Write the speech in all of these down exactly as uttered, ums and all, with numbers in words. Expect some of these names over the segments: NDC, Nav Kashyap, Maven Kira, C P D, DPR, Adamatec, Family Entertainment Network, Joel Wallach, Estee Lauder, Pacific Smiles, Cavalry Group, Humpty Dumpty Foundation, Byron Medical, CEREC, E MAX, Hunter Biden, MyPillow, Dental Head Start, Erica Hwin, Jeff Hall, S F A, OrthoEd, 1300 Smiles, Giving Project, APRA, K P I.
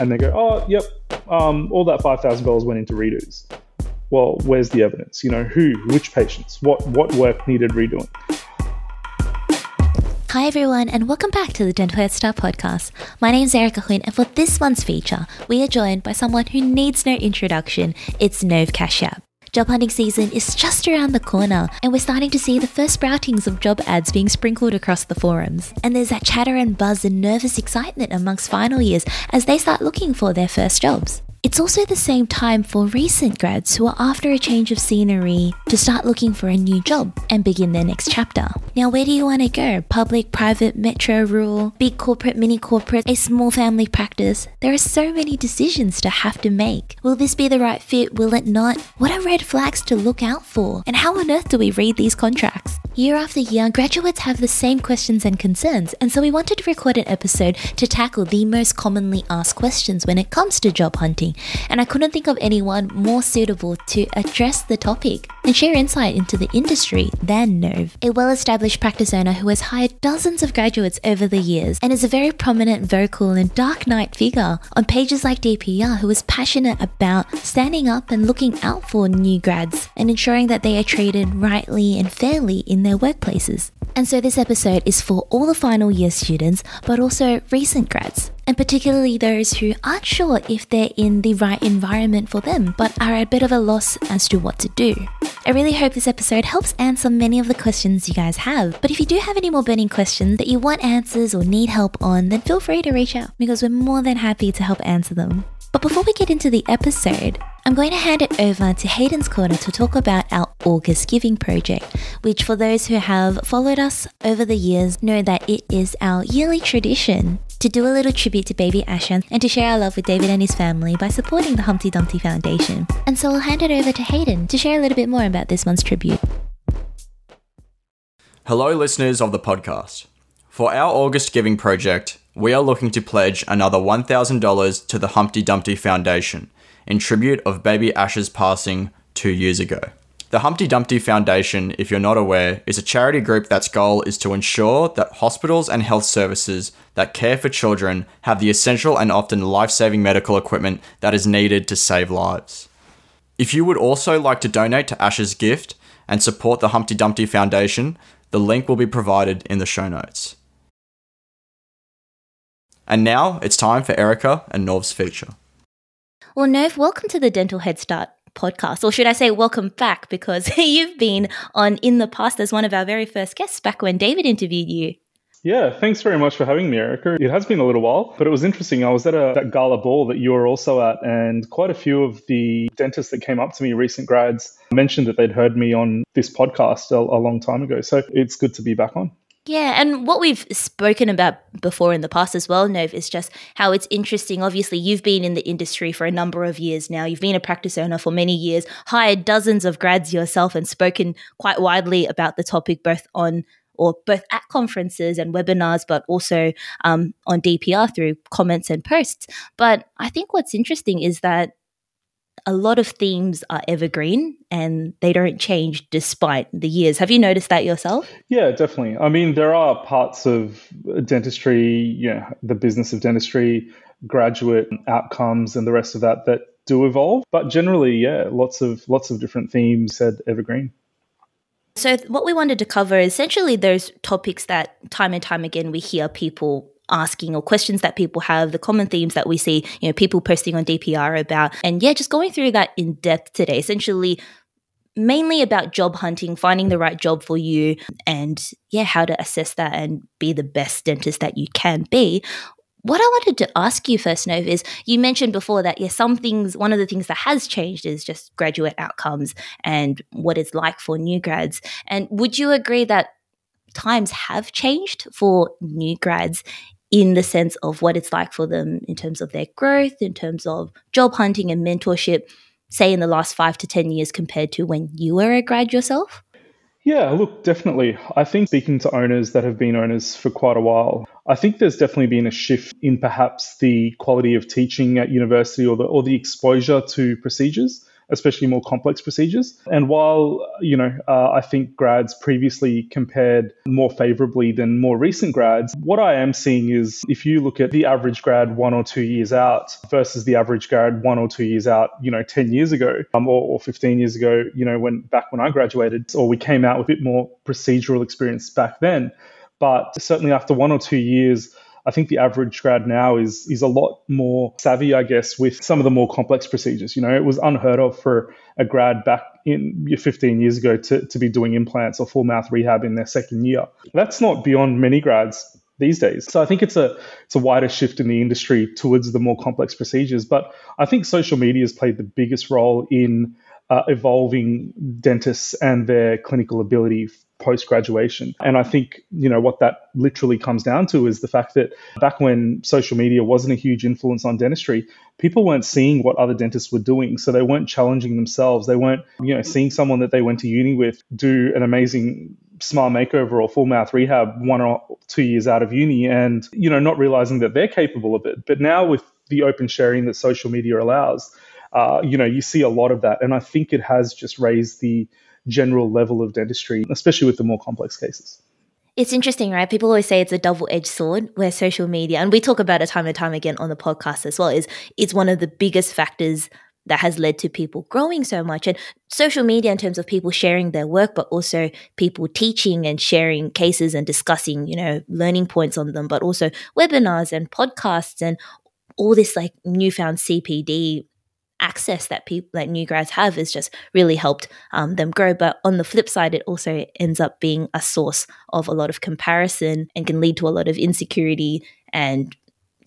and they go, oh, yep, um, all that five thousand dollars went into redos. Well, where's the evidence? You know, who, which patients, what, what work needed redoing? Hi everyone, and welcome back to the Dental Head Start podcast. My name is Erica Hwin, and for this month's feature, we are joined by someone who needs no introduction. It's Nav Kashyap. Job hunting season is just around the corner, and we're starting to see the first sproutings of job ads being sprinkled across the forums. And there's that chatter and buzz and nervous excitement amongst final years as they start looking for their first jobs. It's also the same time for recent grads who are after a change of scenery to start looking for a new job and begin their next chapter. Now, where do you want to go? Public, private, metro, rural, big corporate, mini corporate, a small family practice? There are so many decisions to have to make. Will this be the right fit? Will it not? What are red flags to look out for? And how on earth do we read these contracts? Year after year, graduates have the same questions and concerns, and so we wanted to record an episode to tackle the most commonly asked questions when it comes to job hunting. And I couldn't think of anyone more suitable to address the topic and share insight into the industry than Nav, a well-established practice owner who has hired dozens of graduates over the years and is a very prominent, vocal and dark night figure on pages like D P R, who is passionate about standing up and looking out for new grads and ensuring that they are treated rightly and fairly in their workplaces. And so this episode is for all the final year students, but also recent grads, and particularly those who aren't sure if they're in the right environment for them, but are at a bit of a loss as to what to do. I really hope this episode helps answer many of the questions you guys have, but if you do have any more burning questions that you want answers or need help on, then feel free to reach out, because we're more than happy to help answer them. But before we get into the episode, I'm going to hand it over to Hayden's Corner to talk about our August Giving Project, which for those who have followed us over the years know that it is our yearly tradition to do a little tribute to baby Ashan and to share our love with David and his family by supporting the Humpty Dumpty Foundation. And so I'll hand it over to Hayden to share a little bit more about this month's tribute. Hello listeners of the podcast. For our August Giving Project, we are looking to pledge another one thousand dollars to the Humpty Dumpty Foundation in tribute of baby Ash's passing two years ago. The Humpty Dumpty Foundation, if you're not aware, is a charity group that's goal is to ensure that hospitals and health services that care for children have the essential and often life-saving medical equipment that is needed to save lives. If you would also like to donate to Ash's gift and support the Humpty Dumpty Foundation, the link will be provided in the show notes. And now it's time for Erica and Nav's feature. Well, Nav, welcome to the Dental Head Start podcast, or should I say welcome back, because you've been on in the past as one of our very first guests back when David interviewed you. Yeah, thanks very much for having me, Erica. It has been a little while, but it was interesting. I was at a that gala ball that you were also at, and quite a few of the dentists that came up to me, recent grads, mentioned that they'd heard me on this podcast a, a long time ago. So it's good to be back on. Yeah, and what we've spoken about before in the past as well, Nav, is just how it's interesting. Obviously, you've been in the industry for a number of years now. You've been a practice owner for many years, hired dozens of grads yourself, and spoken quite widely about the topic, both on or both at conferences and webinars, but also um, on D P R through comments and posts. But I think what's interesting is that a lot of themes are evergreen and they don't change despite the years. Have you noticed that yourself? Yeah, definitely. I mean, there are parts of dentistry, you know, the business of dentistry, graduate outcomes and the rest of that that do evolve. But generally, yeah, lots of lots of different themes said evergreen. So what we wanted to cover is essentially those topics that time and time again we hear people asking, or questions that people have, the common themes that we see, you know, people posting on D P R about. And yeah, just going through that in depth today, essentially mainly about job hunting, finding the right job for you, and yeah, how to assess that and be the best dentist that you can be. What I wanted to ask you first, Nav, is you mentioned before that, yeah, some things, one of the things that has changed is just graduate outcomes and what it's like for new grads. And would you agree that times have changed for new grads in the sense of what it's like for them in terms of their growth, in terms of job hunting and mentorship, say in the last five to ten years compared to when you were a grad yourself? Yeah, look, definitely. I think speaking to owners that have been owners for quite a while, I think there's definitely been a shift in perhaps the quality of teaching at university, or the, or the exposure to procedures especially more complex procedures. And while, you know, uh, I think grads previously compared more favorably than more recent grads, what I am seeing is if you look at the average grad one or two years out versus the average grad one or two years out, you know, ten years ago um, or, or fifteen years ago, you know, when back when I graduated, or we came out with a bit more procedural experience back then. But certainly after one or two years, I think the average grad now is is a lot more savvy, I guess, with some of the more complex procedures. You know, it was unheard of for a grad back in fifteen years ago to, to be doing implants or full mouth rehab in their second year. That's not beyond many grads these days. So I think it's a it's a wider shift in the industry towards the more complex procedures. But I think social media has played the biggest role in uh, evolving dentists and their clinical ability post-graduation. And I think, you know, what that literally comes down to is the fact that back when social media wasn't a huge influence on dentistry, people weren't seeing what other dentists were doing. So they weren't challenging themselves. They weren't, you know, seeing someone that they went to uni with do an amazing smile makeover or full mouth rehab one or two years out of uni and, you know, not realizing that they're capable of it. But now with the open sharing that social media allows, uh, you know, you see a lot of that. And I think it has just raised the general level of dentistry, especially with the more complex cases. It's interesting, right? People always say it's a double-edged sword where social media, and we talk about it time and time again on the podcast as well, is it's one of the biggest factors that has led to people growing so much. And social media in terms of people sharing their work, but also people teaching and sharing cases and discussing, you know, learning points on them, but also webinars and podcasts and all this like newfound C P D access that people that new grads have has just really helped um, them grow. But on the flip side, it also ends up being a source of a lot of comparison and can lead to a lot of insecurity and,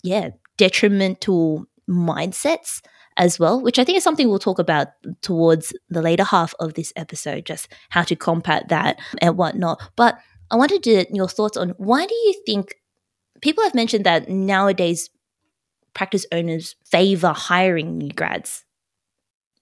yeah, detrimental mindsets as well, which I think is something we'll talk about towards the later half of this episode, just how to combat that and whatnot. But I wanted to get your thoughts on why do you think people have mentioned that nowadays practice owners favour hiring new grads.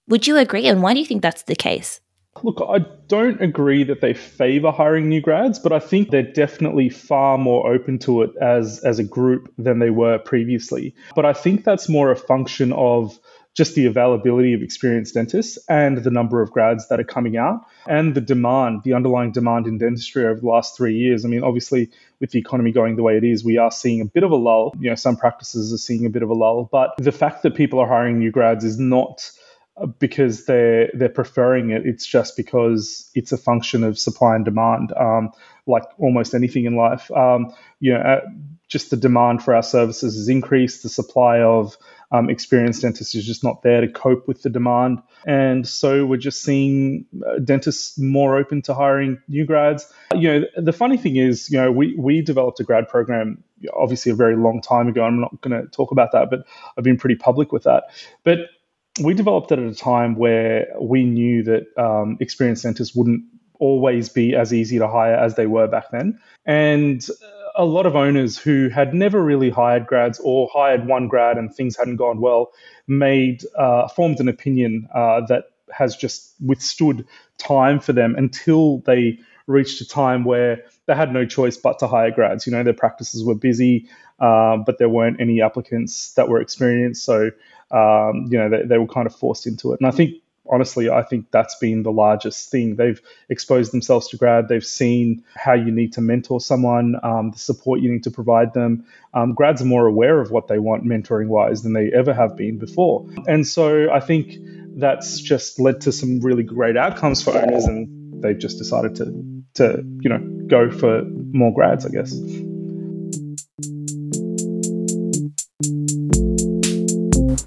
Would you agree? And why do you think that's the case? Look, I don't agree that they favour hiring new grads, but I think they're definitely far more open to it as, as a group than they were previously. But I think that's more a function of just the availability of experienced dentists and the number of grads that are coming out and the demand, the underlying demand in dentistry over the last three years. I mean, obviously, with the economy going the way it is, we are seeing a bit of a lull. You know, some practices are seeing a bit of a lull, but the fact that people are hiring new grads is not because they're they're preferring it. It's just because it's a function of supply and demand, um, like almost anything in life. Um, you know, uh, just the demand for our services has increased. The supply of Um, experienced dentists is just not there to cope with the demand. And so we're just seeing uh, dentists more open to hiring new grads. You know, the funny thing is, you know, we, we developed a grad program, obviously a very long time ago. I'm not going to talk about that, but I've been pretty public with that. But we developed it at a time where we knew that um, experienced dentists wouldn't always be as easy to hire as they were back then. And a lot of owners who had never really hired grads or hired one grad and things hadn't gone well made uh, formed an opinion uh, that has just withstood time for them until they reached a time where they had no choice but to hire grads. You know, their practices were busy, uh, but there weren't any applicants that were experienced. So, um, you know, they, they were kind of forced into it. And I think, honestly, I think that's been the largest thing. They've exposed themselves to grad. They've seen how you need to mentor someone, um, the support you need to provide them. Um, grads are more aware of what they want mentoring-wise than they ever have been before. And so I think that's just led to some really great outcomes for owners, and they've just decided to, to you know, go for more grads, I guess.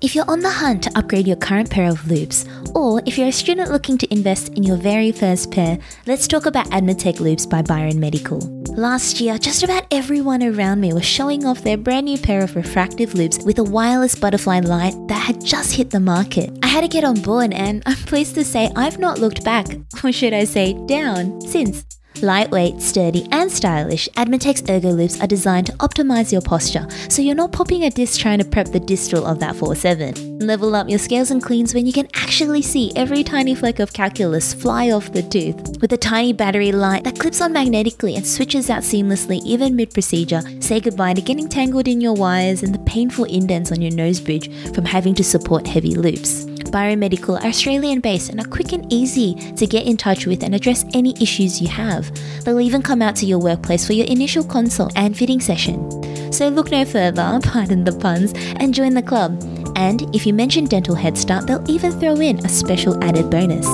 If you're on the hunt to upgrade your current pair of loops, or if you're a student looking to invest in your very first pair, let's talk about Adamatec Loops by Byron Medical. Last year, just about everyone around me was showing off their brand new pair of refractive loops with a wireless butterfly light that had just hit the market. I had to get on board, and I'm pleased to say I've not looked back, or should I say down, since. Lightweight, sturdy and stylish, Adamatec's Ergo Loops are designed to optimise your posture so you're not popping a disc trying to prep the distal of that four seven. Level up your scales and cleans when you can actually see every tiny fleck of calculus fly off the tooth. With a tiny battery light that clips on magnetically and switches out seamlessly even mid-procedure, say goodbye to getting tangled in your wires and the painful indents on your nose bridge from having to support heavy loops. Byron Medical are Australian-based and are quick and easy to get in touch with and address any issues you have. They'll even come out to your workplace for your initial consult and fitting session. So look no further, pardon the puns, and join the club. And if you mention Dental Head Start, they'll even throw in a special added bonus.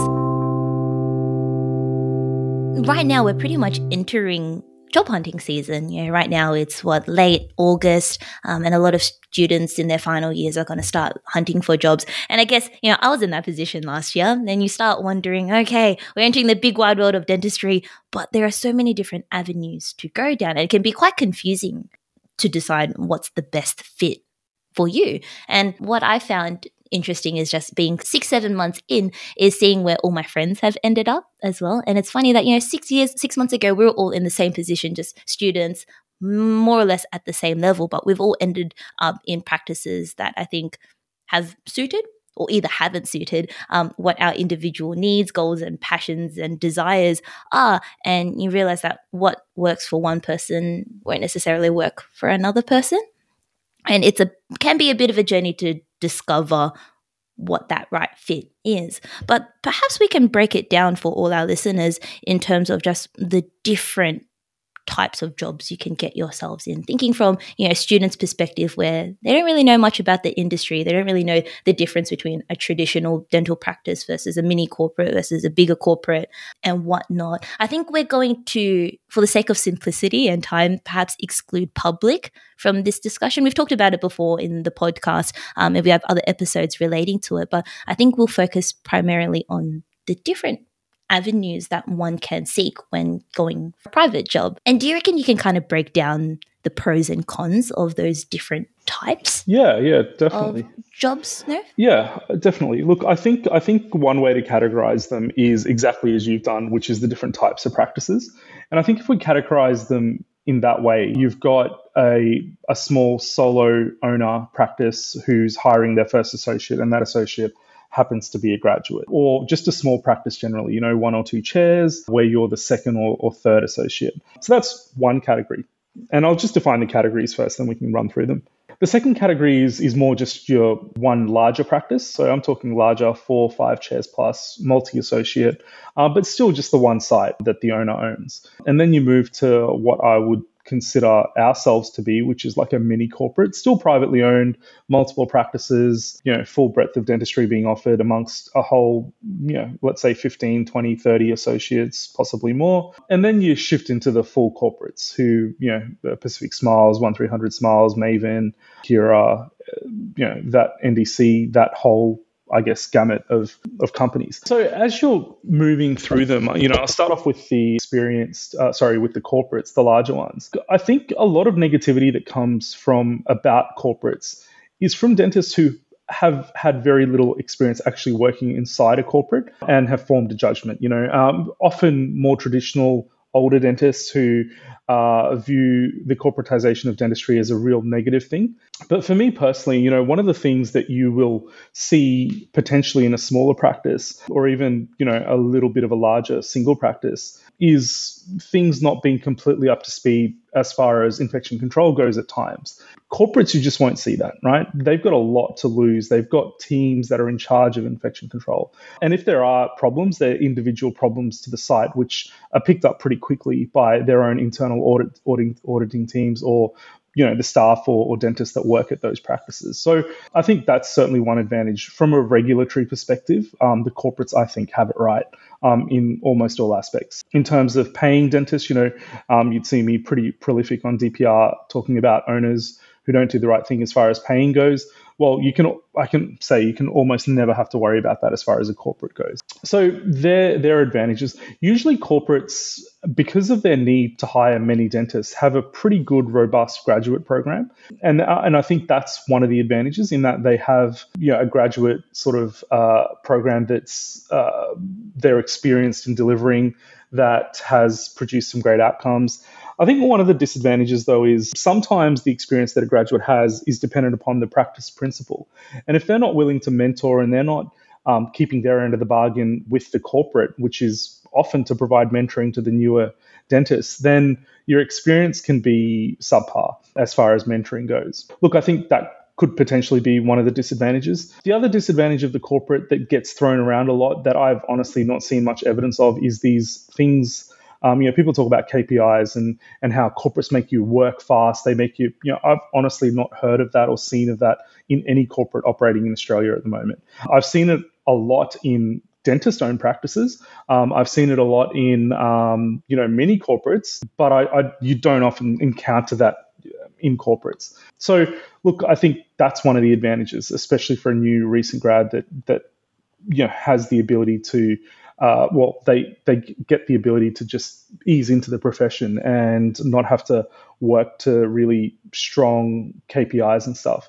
Right now, we're pretty much entering job hunting season. You know, right now it's what, late August, um, and a lot of students in their final years are going to start hunting for jobs. And I guess, you know, I was in that position last year. And then you start wondering, okay, we're entering the big wide world of dentistry, but there are so many different avenues to go down. And it can be quite confusing to decide what's the best fit for you. And what I found interesting is just being six, seven months in is seeing where all my friends have ended up as well. And it's funny that, you know, six years, six months ago, we were all in the same position, just students, more or less at the same level, but we've all ended up in practices that I think have suited or either haven't suited um, what our individual needs, goals and passions and desires are. And you realize that what works for one person won't necessarily work for another person. And it's a can be a bit of a journey to discover what that right fit is. But perhaps we can break it down for all our listeners in terms of just the different types of jobs you can get yourselves in, thinking from, you know, students' perspective where they don't really know much about the industry. They don't really know the difference between a traditional dental practice versus a mini corporate versus a bigger corporate and whatnot. I think we're going to, for the sake of simplicity and time, perhaps exclude public from this discussion. We've talked about it before in the podcast, um, and we have other episodes relating to it, but I think we'll focus primarily on the different avenues that one can seek when going for a private job. And do you reckon you can kind of break down the pros and cons of those different types? Yeah, yeah, definitely. Of jobs, no? Yeah, definitely. Look, I think I think one way to categorize them is exactly as you've done, which is the different types of practices. And I think if we categorize them in that way, you've got a a small solo owner practice who's hiring their first associate, and that associate happens to be a graduate, or just a small practice generally, you know, one or two chairs where you're the second or, or third associate. So that's one category. And I'll just define the categories first, then we can run through them. The second category is, is more just your one larger practice. So I'm talking larger, four or five chairs plus, multi-associate, uh, but still just the one site that the owner owns. And then you move to what I would consider ourselves to be, which is like a mini corporate, still privately owned, multiple practices, you know, full breadth of dentistry being offered amongst a whole, you know, let's say fifteen, twenty, thirty associates, possibly more. And then you shift into the full corporates who, you know, Pacific Smiles, thirteen hundred Smiles, Maven, Kira, you know, that N D C, that whole, I guess, gamut of, of companies. So as you're moving through them, you know, I'll start off with the experienced, uh, sorry, with the corporates, the larger ones. I think a lot of negativity that comes from about corporates is from dentists who have had very little experience actually working inside a corporate and have formed a judgment, you know, um, often more traditional older dentists who uh, view the corporatization of dentistry as a real negative thing. But for me personally, you know, one of the things that you will see potentially in a smaller practice or even, you know, a little bit of a larger single practice is things not being completely up to speed as far as infection control goes at times. Corporates, you just won't see that, right? They've got a lot to lose. They've got teams that are in charge of infection control. And if there are problems, they're individual problems to the site, which are picked up pretty quickly by their own internal audit, audit auditing teams or, you know, the staff or, or dentists that work at those practices. So I think that's certainly one advantage. From a regulatory perspective, um, the corporates, I think, have it right um, in almost all aspects. In terms of paying dentists, you know, um, you'd see me pretty prolific on D P R talking about owners who don't do the right thing as far as paying goes. Well, you can, I can say you can almost never have to worry about that as far as a corporate goes. So their their advantages, usually corporates, because of their need to hire many dentists, have a pretty good, robust graduate program. And, uh, and I think that's one of the advantages in that they have, you know, a graduate sort of uh, program that's uh, they're experienced in delivering that has produced some great outcomes. I think one of the disadvantages, though, is sometimes the experience that a graduate has is dependent upon the practice principal. And if they're not willing to mentor and they're not um, keeping their end of the bargain with the corporate, which is often to provide mentoring to the newer dentists, then your experience can be subpar as far as mentoring goes. Look, I think that could potentially be one of the disadvantages. The other disadvantage of the corporate that gets thrown around a lot that I've honestly not seen much evidence of is these things. Um, you know, people talk about K P Is and and how corporates make you work fast. They make you, you know, I've honestly not heard of that or seen of that in any corporate operating in Australia at the moment. I've seen it a lot in dentist-owned practices. Um, I've seen it a lot in, um, you know, many corporates, but I, I you don't often encounter that in corporates. So, look, I think that's one of the advantages, especially for a new recent grad that that you know has the ability to. Uh, well, they, they get the ability to just ease into the profession and not have to work to really strong K P Is and stuff.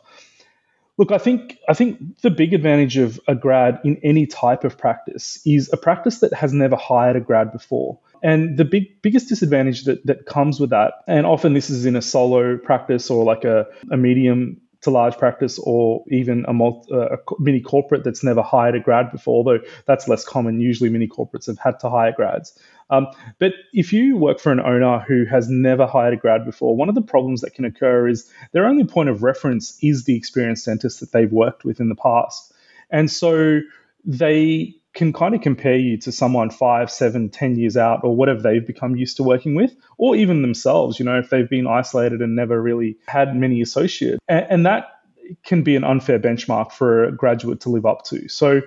Look, I think I think the big advantage of a grad in any type of practice is a practice that has never hired a grad before. And the big biggest disadvantage that, that comes with that, and often this is in a solo practice or like a, a medium to large practice or even a, multi, uh, a mini corporate that's never hired a grad before, although that's less common. Usually mini corporates have had to hire grads. Um, but if you work for an owner who has never hired a grad before, one of the problems that can occur is their only point of reference is the experienced dentist that they've worked with in the past. And so they can kind of compare you to someone five, seven, ten years out or whatever they've become used to working with, or even themselves, you know, if they've been isolated and never really had many associates. And, and that can be an unfair benchmark for a graduate to live up to. So,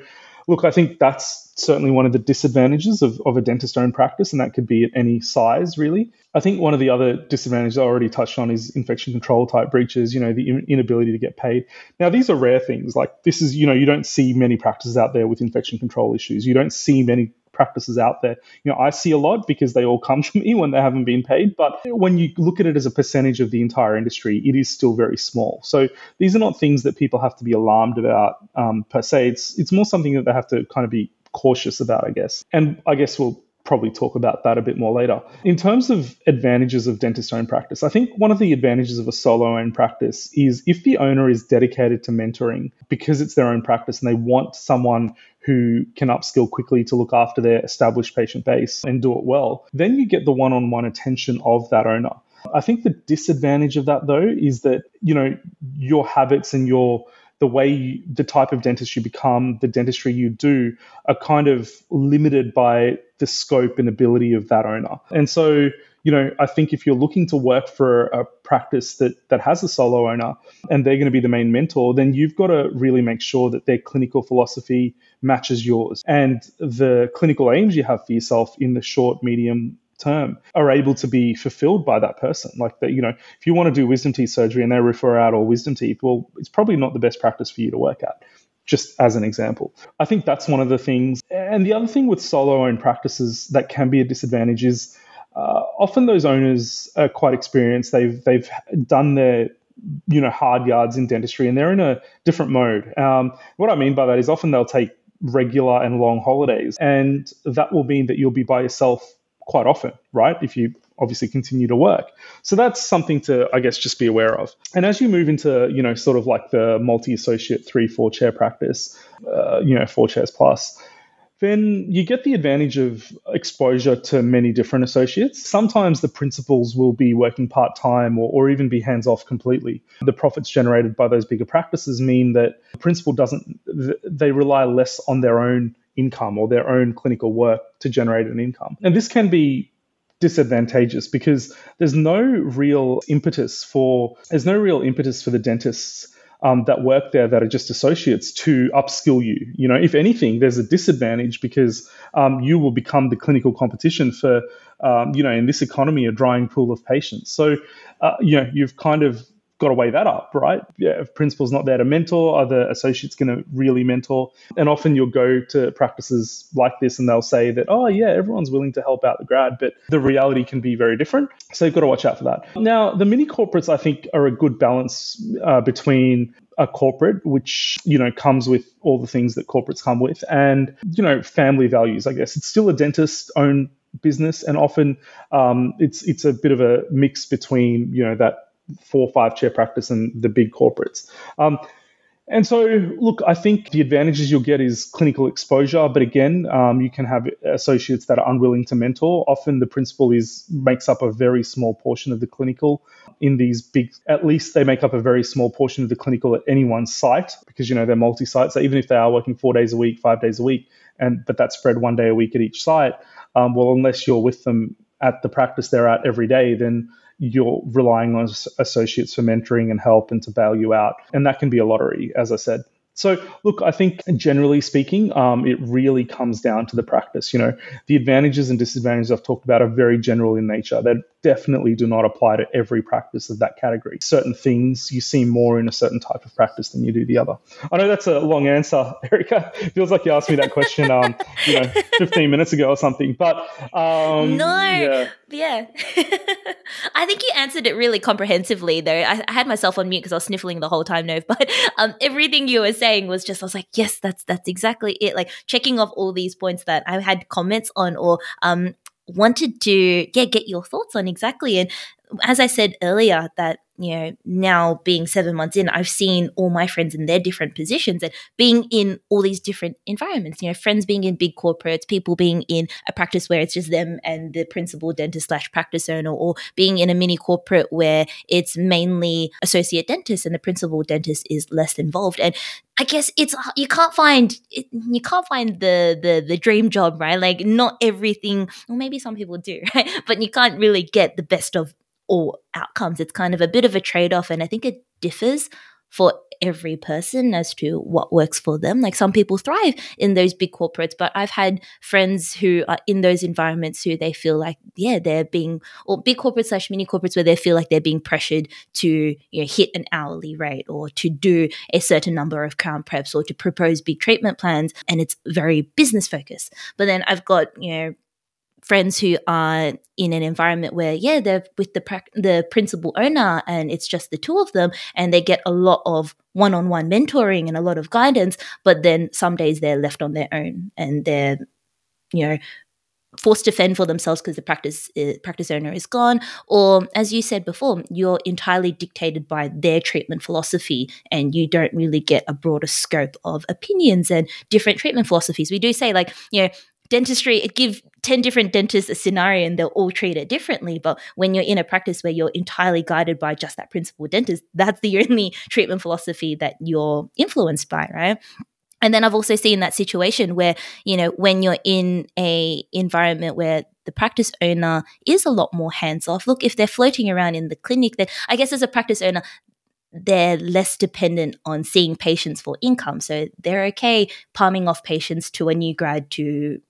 look, I think that's certainly one of the disadvantages of, of a dentist-owned practice, and that could be at any size, really. I think one of the other disadvantages I already touched on is infection control type breaches, you know, the inability to get paid. Now, these are rare things. Like this is, you know, you don't see many practices out there with infection control issues. You don't see many practices out there. You know, I see a lot because they all come to me when they haven't been paid. But when you look at it as a percentage of the entire industry, it is still very small. So these are not things that people have to be alarmed about um, per se. It's, it's more something that they have to kind of be cautious about, I guess. And I guess we'll probably talk about that a bit more later. In terms of advantages of dentist-owned practice, I think one of the advantages of a solo-owned practice is if the owner is dedicated to mentoring because it's their own practice and they want someone who can upskill quickly to look after their established patient base and do it well, then you get the one-on-one attention of that owner. I think the disadvantage of that, though, is that, you know, your habits and your the way, you, the type of dentist you become, the dentistry you do are kind of limited by the scope and ability of that owner. And so, you know, I think if you're looking to work for a practice that that has a solo owner and they're going to be the main mentor, then you've got to really make sure that their clinical philosophy matches yours and the clinical aims you have for yourself in the short, medium term are able to be fulfilled by that person. Like that, you know, if you want to do wisdom teeth surgery and they refer out all wisdom teeth, well, it's probably not the best practice for you to work at, just as an example. I think that's one of the things. And the other thing with solo-owned practices that can be a disadvantage is uh, often those owners are quite experienced. They've they've done their you know hard yards in dentistry and they're in a different mode. Um, what I mean by that is often they'll take regular and long holidays, and that will mean that you'll be by yourself quite often, right? If you obviously continue to work. So that's something to, I guess, just be aware of. And as you move into, you know, sort of like the multi-associate three, four chair practice, uh, you know, four chairs plus, then you get the advantage of exposure to many different associates. Sometimes the principals will be working part-time or, or even be hands-off completely. The profits generated by those bigger practices mean that the principal doesn't, they rely less on their own income or their own clinical work to generate an income. And this can be disadvantageous because there's no real impetus for there's no real impetus for the dentists um, that work there that are just associates to upskill you. You know, if anything, there's a disadvantage because um, you will become the clinical competition for um, you know in this economy a drying pool of patients. So uh, you know you've kind of got to weigh that up, right? Yeah, if principal's not there to mentor, are the associates going to really mentor? And often you'll go to practices like this and they'll say that, oh yeah, everyone's willing to help out the grad, but the reality can be very different. So you've got to watch out for that. Now, the mini corporates, I think, are a good balance uh, between a corporate, which, you know, comes with all the things that corporates come with and, you know, family values, I guess. It's still a dentist-owned business and often um, it's it's a bit of a mix between, you know, that four or five chair practice and the big corporates. Um, And so, look, I think the advantages you'll get is clinical exposure. But again, um, you can have associates that are unwilling to mentor. Often the principal is makes up a very small portion of the clinical in these big, at least they make up a very small portion of the clinical at any one site because, you know, they're multi-site. So even if they are working four days a week, five days a week, and but that's spread one day a week at each site, um, well, unless you're with them at the practice they're at every day, then you're relying on associates for mentoring and help and to bail you out. And that can be a lottery, as I said. So look, I think generally speaking, um, it really comes down to the practice. You know, the advantages and disadvantages I've talked about are very general in nature. They definitely do not apply to every practice of that category. Certain things you see more in a certain type of practice than you do the other. I know that's a long answer, Erica. It feels like you asked me that question, um, you know, fifteen minutes ago or something. But um, no, yeah. yeah. I think you answered it really comprehensively, though. I, I had myself on mute because I was sniffling the whole time, Nov. But um, everything you were saying was just, I was like, yes, that's that's exactly it. Like checking off all these points that I had comments on or um, wanted to, yeah, get your thoughts on exactly. And as I said earlier, that, you know, now being seven months in, I've seen all my friends in their different positions and being in all these different environments, you know, friends being in big corporates, people being in a practice where it's just them and the principal dentist slash practice owner, or being in a mini corporate where it's mainly associate dentists and the principal dentist is less involved. And I guess it's, you can't find, you can't find the, the, the dream job, right? Like not everything, or maybe some people do, right? But you can't really get the best of all outcomes. It's kind of a bit of a trade-off, and I think it differs for every person as to what works for them. Like some people thrive in those big corporates, but I've had friends who are in those environments who they feel like, yeah, they're being, or big corporates slash mini corporates where they feel like they're being pressured to, you know, hit an hourly rate or to do a certain number of crown preps or to propose big treatment plans, and it's very business focused. But then I've got, you know, friends who are in an environment where, yeah, they're with the pra- the principal owner and it's just the two of them, and they get a lot of one-on-one mentoring and a lot of guidance, but then some days they're left on their own and they're, you know, forced to fend for themselves because the practice uh, practice owner is gone. Or as you said before, you're entirely dictated by their treatment philosophy and you don't really get a broader scope of opinions and different treatment philosophies. We do say, like, you know, dentistry, it give ten different dentists a scenario and they'll all treat it differently. But when you're in a practice where you're entirely guided by just that principal dentist, that's the only treatment philosophy that you're influenced by, right? And then I've also seen that situation where, you know, when you're in a environment where the practice owner is a lot more hands-off, look, if they're floating around in the clinic, then I guess as a practice owner, they're less dependent on seeing patients for income. So they're okay palming off patients to a new grad to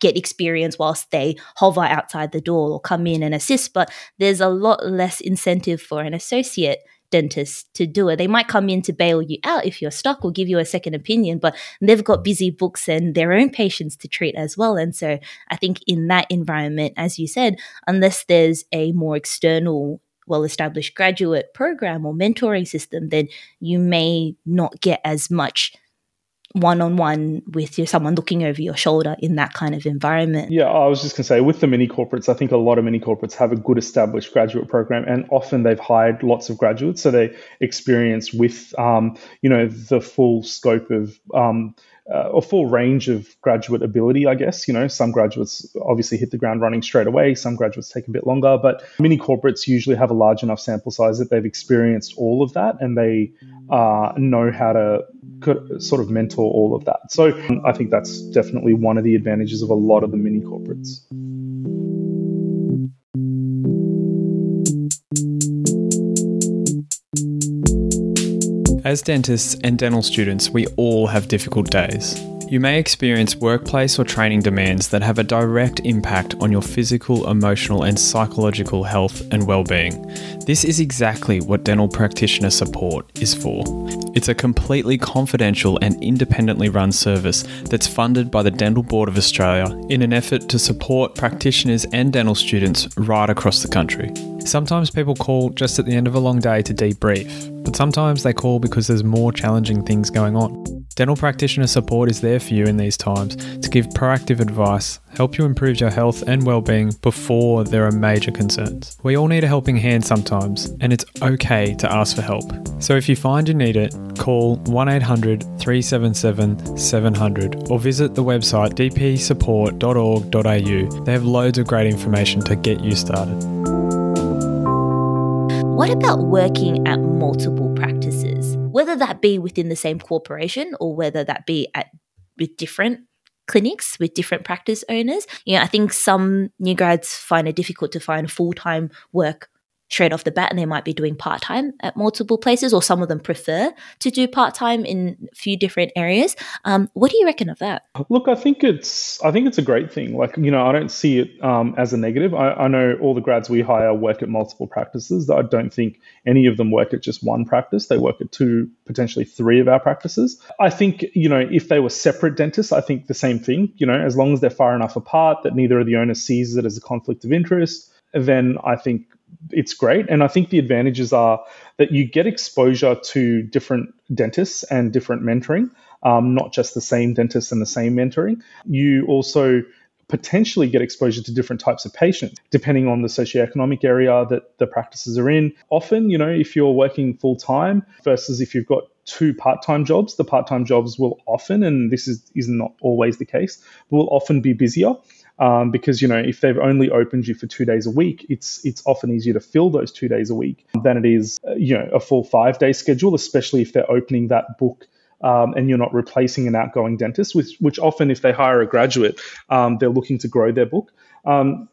get experience whilst they hover outside the door or come in and assist, but there's a lot less incentive for an associate dentist to do it. They might come in to bail you out if you're stuck or give you a second opinion, but they've got busy books and their own patients to treat as well. And so I think in that environment, as you said, unless there's a more external, well-established graduate program or mentoring system, then you may not get as much one-on-one with your, someone looking over your shoulder in that kind of environment. Yeah, I was just going to say, with the mini corporates, I think a lot of mini corporates have a good established graduate program, and often they've hired lots of graduates, so they experience with, um, you know, the full scope of um, uh, or full range of graduate ability, I guess. You know, some graduates obviously hit the ground running straight away. Some graduates take a bit longer, but mini corporates usually have a large enough sample size that they've experienced all of that and they uh, know how to could sort of mentor all of that. So um, I think that's definitely one of the advantages of a lot of the mini corporates. As dentists and dental students, we all have difficult days. You may experience workplace or training demands that have a direct impact on your physical, emotional, and psychological health and well-being. This is exactly what dental practitioner support is for. It's a completely confidential and independently run service that's funded by the Dental Board of Australia in an effort to support practitioners and dental students right across the country. Sometimes people call just at the end of a long day to debrief, but sometimes they call because there's more challenging things going on. Dental practitioner support is there for you in these times to give proactive advice, help you improve your health and well-being before there are major concerns. We all need a helping hand sometimes, and it's okay to ask for help. So if you find you need it, call one eight hundred, three seven seven, seven hundred or visit the website d p support dot org dot a u. They have loads of great information to get you started. What about working at multiple practices? Whether that be within the same corporation or whether that be at with different clinics, with different practice owners. You know, I think some new grads find it difficult to find full-time work straight off the bat, and they might be doing part-time at multiple places, or some of them prefer to do part-time in a few different areas. Um, what do you reckon of that? Look, I think it's I think it's a great thing. Like, you know, I don't see it um, as a negative. I, I know all the grads we hire work at multiple practices. I don't think any of them work at just one practice. They work at two, potentially three of our practices. I think, you know, if they were separate dentists, I think the same thing. You know, as long as they're far enough apart that neither of the owners sees it as a conflict of interest, then I think it's great. And I think the advantages are that you get exposure to different dentists and different mentoring, um, not just the same dentist and the same mentoring. You also potentially get exposure to different types of patients, depending on the socioeconomic area that the practices are in. Often, you know, if you're working full-time versus if you've got two part-time jobs, the part-time jobs will often, and this is, is not always the case, will often be busier. Um, because, you know, if they've only opened you for two days a week, it's it's often easier to fill those two days a week than it is, you know, a full five-day schedule, especially if they're opening that book um, and you're not replacing an outgoing dentist, which, which often if they hire a graduate, um, they're looking to grow their book. Um,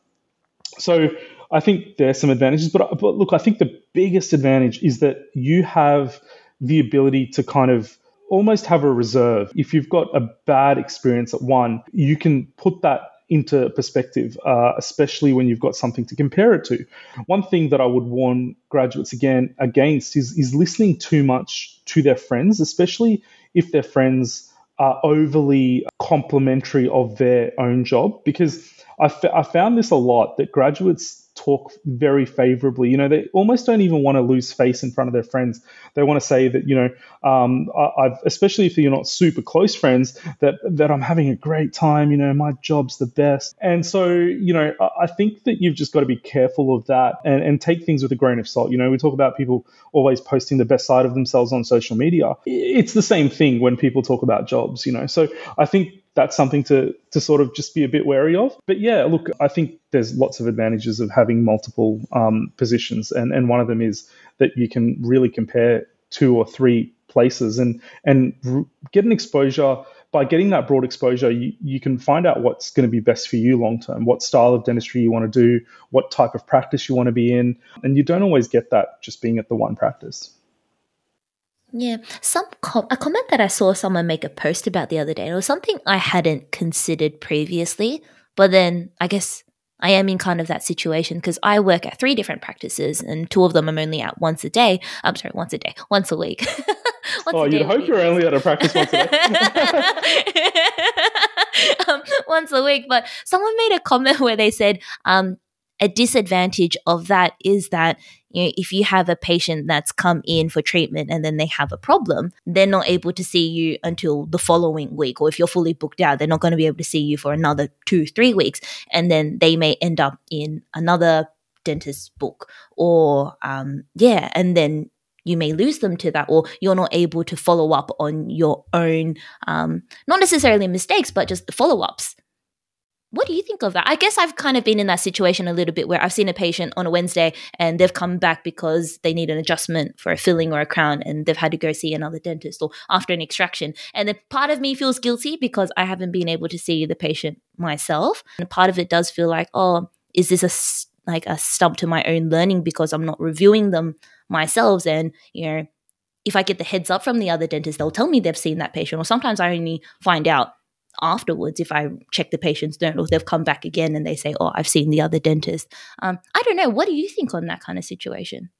so I think there's some advantages. But, but look, I think the biggest advantage is that you have the ability to kind of almost have a reserve. If you've got a bad experience at one, you can put that into perspective, uh, especially when you've got something to compare it to. One thing that I would warn graduates again against is, is listening too much to their friends, especially if their friends are overly complimentary of their own job, because I, f- I found this a lot, that graduates talk very favorably. You know, they almost don't even want to lose face in front of their friends. They want to say that, you know, um, I've, especially if you're not super close friends, that that I'm having a great time, you know, my job's the best. And so, you know, I think that you've just got to be careful of that and, and take things with a grain of salt. You know, we talk about people always posting the best side of themselves on social media. It's the same thing when people talk about jobs, you know. So I think that's something to to sort of just be a bit wary of. But yeah, look, I think there's lots of advantages of having multiple um, positions. And, and one of them is that you can really compare two or three places and, and get an exposure. By getting that broad exposure, you, you can find out what's going to be best for you long-term, what style of dentistry you want to do, what type of practice you want to be in. And you don't always get that just being at the one practice. Yeah, some com- a comment that I saw someone make a post about the other day, and it was something I hadn't considered previously, but then I guess I am in kind of that situation because I work at three different practices and two of them I'm only at once a day. I'm sorry, once a day, once a week. once oh, a you'd hope week. You're only at a practice once a day. um, once a week, but someone made a comment where they said um, a disadvantage of that is that, you know, if you have a patient that's come in for treatment and then they have a problem, they're not able to see you until the following week. Or if you're fully booked out, they're not going to be able to see you for another two, three weeks. And then they may end up in another dentist's book or, um, yeah, and then you may lose them to that, or you're not able to follow up on your own, um, not necessarily mistakes, but just follow-ups. What do you think of that? I guess I've kind of been in that situation a little bit where I've seen a patient on a Wednesday and they've come back because they need an adjustment for a filling or a crown and they've had to go see another dentist or after an extraction. And then part of me feels guilty because I haven't been able to see the patient myself. And part of it does feel like, oh, is this a, like a stump to my own learning because I'm not reviewing them myself? And, you know, if I get the heads up from the other dentist, they'll tell me they've seen that patient. Or sometimes I only find out afterwards if I check the patient's note or they've come back again and they say, oh, I've seen the other dentist. Um, I don't know. What do you think on that kind of situation?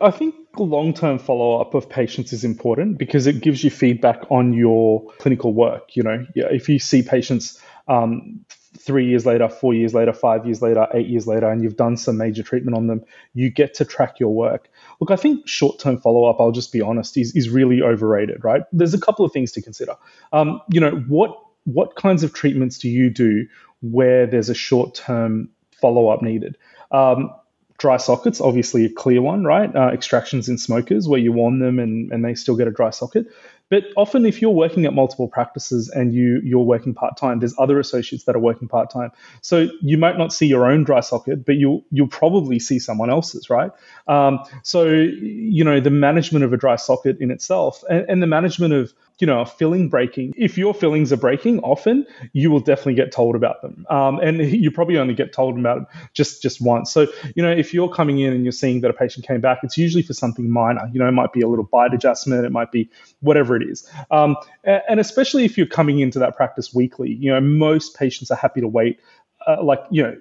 I think long-term follow-up of patients is important because it gives you feedback on your clinical work. You know, yeah, if you see patients um, three years later, four years later, five years later, eight years later, and you've done some major treatment on them, you get to track your work. Look, I think short-term follow-up, I'll just be honest, is, is really overrated, right? There's a couple of things to consider. Um, you know, what what kinds of treatments do you do where there's a short-term follow-up needed? Um, dry sockets, obviously a clear one, right? Uh, extractions in smokers where you warn them and, and they still get a dry socket. But often if you're working at multiple practices and you, you're working part-time, there's other associates that are working part-time. So you might not see your own dry socket, but you'll, you'll probably see someone else's, right? Um, so, you know, the management of a dry socket in itself and, and the management of, you know, a filling breaking. If your fillings are breaking often, you will definitely get told about them. Um, and you probably only get told about them just, just once. So, you know, if you're coming in and you're seeing that a patient came back, it's usually for something minor. You know, it might be a little bite adjustment. It might be whatever it is. Um, and especially if you're coming into that practice weekly, you know, most patients are happy to wait. Uh, like, you know,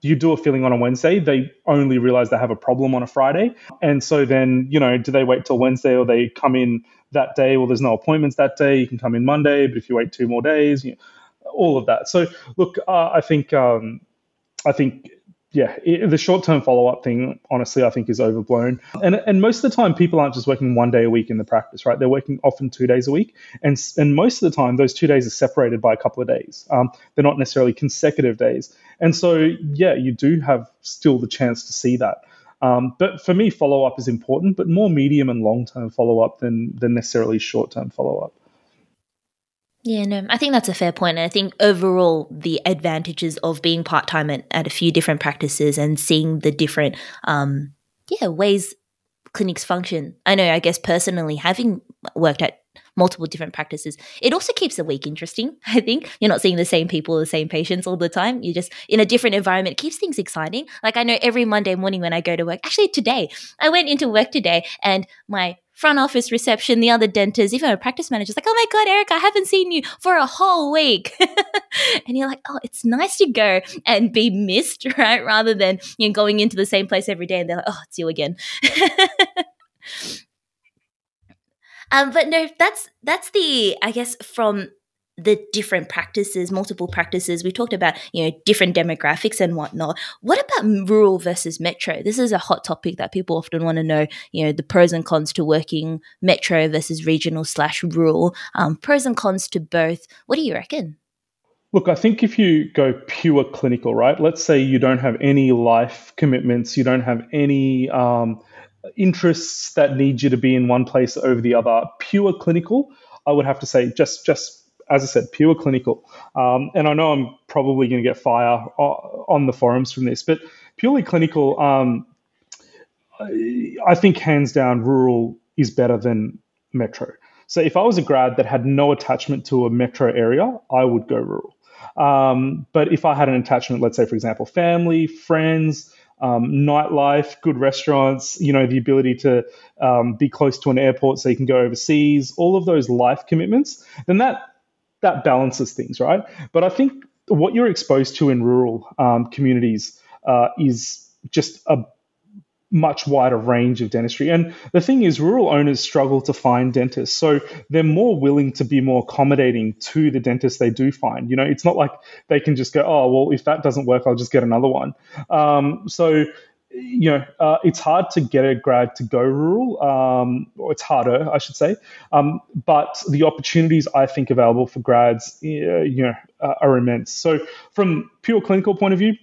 you do a filling on a Wednesday, they only realize they have a problem on a Friday. And so then, you know, do they wait till Wednesday or they come in that day? Well, there's no appointments that day. You can come in Monday, but if you wait two more days, you know, all of that. So look, uh, I think, um, I think, yeah, it, the short-term follow-up thing, honestly, I think is overblown. And and most of the time, people aren't just working one day a week in the practice, right? They're working often two days a week. And and most of the time, those two days are separated by a couple of days. Um, they're not necessarily consecutive days. And so, yeah, you do have still the chance to see that. Um, but for me, follow-up is important, but more medium and long-term follow-up than than necessarily short-term follow-up. Yeah, no, I think that's a fair point. And I think overall, the advantages of being part-time at, at a few different practices and seeing the different, um, yeah, ways clinics function. I know, I guess personally, having worked at multiple different practices, it also keeps the week interesting, I think. You're not seeing the same people, the same patients all the time. You're just in a different environment. It keeps things exciting. Like I know every Monday morning when I go to work, actually today, I went into work today and my front office, reception, the other dentists, even a practice manager's like, oh my God, Erica, I haven't seen you for a whole week. And you're like, oh, it's nice to go and be missed, right? Rather than, you know, going into the same place every day and they're like, oh, it's you again. um, but no, that's that's the, I guess, from the different practices, multiple practices. We talked about, you know, different demographics and whatnot. What about rural versus metro? This is a hot topic that people often want to know, you know, the pros and cons to working metro versus regional slash rural, um, pros and cons to both. What do you reckon? Look, I think if you go pure clinical, right, let's say you don't have any life commitments, you don't have any um, interests that need you to be in one place over the other, pure clinical, I would have to say just, just, as I said, pure clinical. Um, and I know I'm probably going to get fire on the forums from this, but purely clinical, um, I think hands down rural is better than metro. So if I was a grad that had no attachment to a metro area, I would go rural. Um, but if I had an attachment, let's say, for example, family, friends, Um, nightlife, good restaurants, you know, the ability to um, be close to an airport so you can go overseas, all of those life commitments, then that that balances things, right? But I think what you're exposed to in rural um, communities uh, is just a much wider range of dentistry. And the thing is, rural owners struggle to find dentists. So they're more willing to be more accommodating to the dentists they do find. You know, it's not like they can just go, oh, well, if that doesn't work, I'll just get another one. Um, so, you know, uh, it's hard to get a grad to go rural, um, or it's harder, I should say. Um, but the opportunities I think available for grads, uh, you know, uh, are immense. So from pure clinical point of view,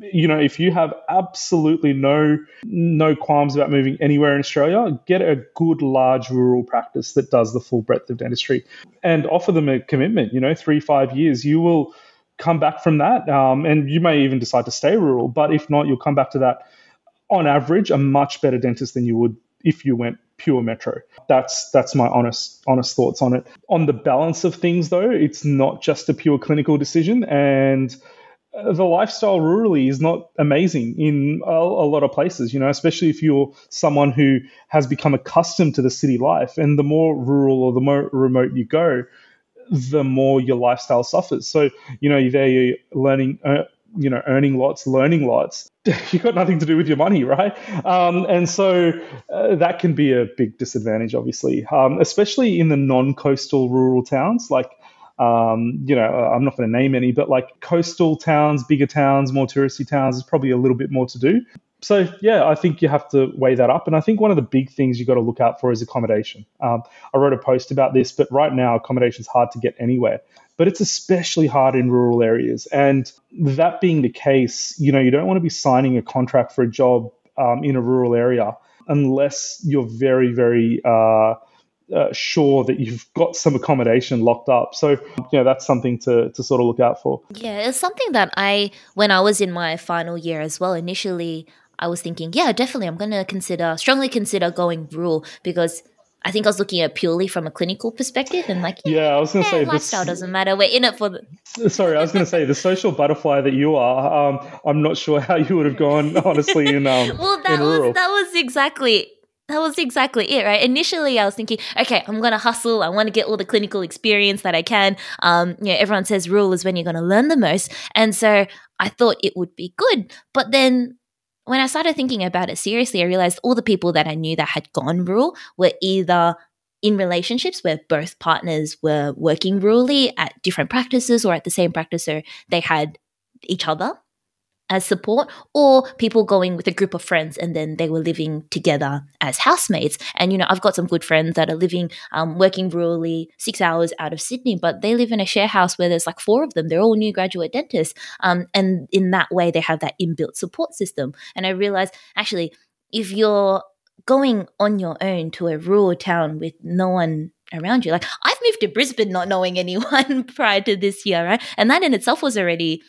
you know, if you have absolutely no no qualms about moving anywhere in Australia, get a good large rural practice that does the full breadth of dentistry and offer them a commitment, you know, three, five years. You will come back from that um, and you may even decide to stay rural. But if not, you'll come back to that, on average, a much better dentist than you would if you went pure metro. That's that's my honest honest thoughts on it. On the balance of things, though, it's not just a pure clinical decision, and the lifestyle rurally is not amazing in a, a lot of places, you know, especially if you're someone who has become accustomed to the city life. And the more rural or the more remote you go, the more your lifestyle suffers. So, you know, there you're learning, uh, you know, earning lots, learning lots. You've got nothing to do with your money, right? Um, and so uh, that can be a big disadvantage, obviously, um, especially in the non-coastal rural towns like, Um, you know, I'm not going to name any, but like coastal towns, bigger towns, more touristy towns, is probably a little bit more to do. so, yeah, I think you have to weigh that up. And I think one of the big things you've got to look out for is accommodation. Um, I wrote a post about this, but right now accommodation is hard to get anywhere. But it's especially hard in rural areas. And that being the case, you know, you don't want to be signing a contract for a job um, in a rural area unless you're very, very uh, uh, sure that you've got some accommodation locked up. So, you know, that's something to, to sort of look out for. Yeah, it's something that I, when I was in my final year as well, initially I was thinking, yeah, definitely I'm going to consider, strongly consider going rural, because I think I was looking at purely from a clinical perspective and like, yeah, yeah I was going to yeah, say lifestyle this, doesn't matter. We're in it for the... Sorry, I was going to say the social butterfly that you are, um, I'm not sure how you would have gone, honestly, in um, well, that in was rural. that was exactly that was exactly it, right? Initially, I was thinking, okay, I'm going to hustle. I want to get all the clinical experience that I can. Um, you know, everyone says rural is when you're going to learn the most, and so I thought it would be good, but then, when I started thinking about it seriously, I realized all the people that I knew that had gone rural were either in relationships where both partners were working rurally at different practices or at the same practice, so they had each other as support, or people going with a group of friends and then they were living together as housemates. And, you know, I've got some good friends that are living, um, working rurally six hours out of Sydney, but they live in a share house where there's like four of them. They're all new graduate dentists. Um, and in that way, they have that inbuilt support system. And I realized, actually, if you're going on your own to a rural town with no one around you, like I've moved to Brisbane not knowing anyone prior to this year, right? And that in itself was already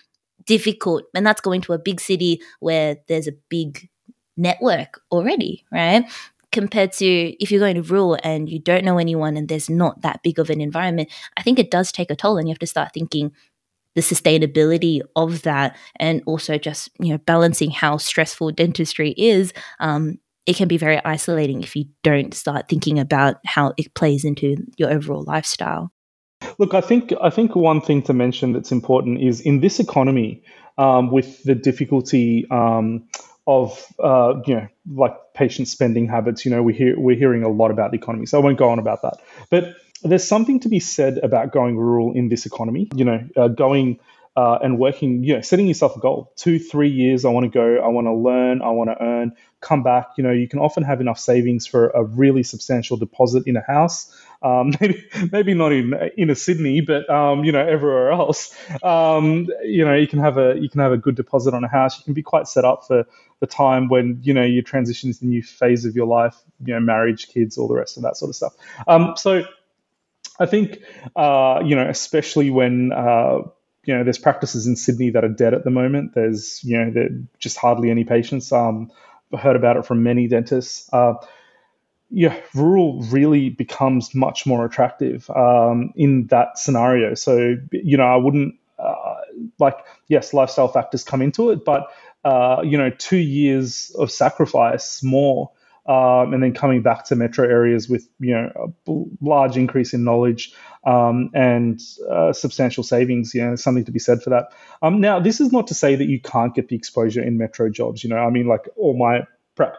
difficult, and that's going to a big city where there's a big network already, right? Compared to if you're going to rural and you don't know anyone and there's not that big of an environment, I think it does take a toll, and you have to start thinking the sustainability of that, and also just, you know, balancing how stressful dentistry is. Um, it can be very isolating if you don't start thinking about how it plays into your overall lifestyle. Look, I think I think one thing to mention that's important is in this economy, um, with the difficulty um, of uh, you know, like patient spending habits. You know, we hear we're hearing a lot about the economy, so I won't go on about that. But there's something to be said about going rural in this economy. You know, uh, going uh, and working. You know, setting yourself a goal: two, three years. I want to go. I want to learn. I want to earn. Come back. You know, you can often have enough savings for a really substantial deposit in a house. Um, maybe, maybe not in in Sydney, but um, you know, everywhere else. Um, you know, you can have a you can have a good deposit on a house. You can be quite set up for the time when, you know, you transition to the new phase of your life. You know, marriage, kids, all the rest of that sort of stuff. Um, so, I think uh, you know, especially when uh, you know, there's practices in Sydney that are dead at the moment. There's you know, there just hardly any patients. Um, I heard about it from many dentists. Uh, Yeah, rural really becomes much more attractive um, in that scenario. So, you know, I wouldn't uh, like, yes, lifestyle factors come into it, but, uh, you know, two years of sacrifice more um, and then coming back to metro areas with, you know, a large increase in knowledge um, and uh, substantial savings, you know, something to be said for that. Um, now, this is not to say that you can't get the exposure in metro jobs. You know, I mean, like all my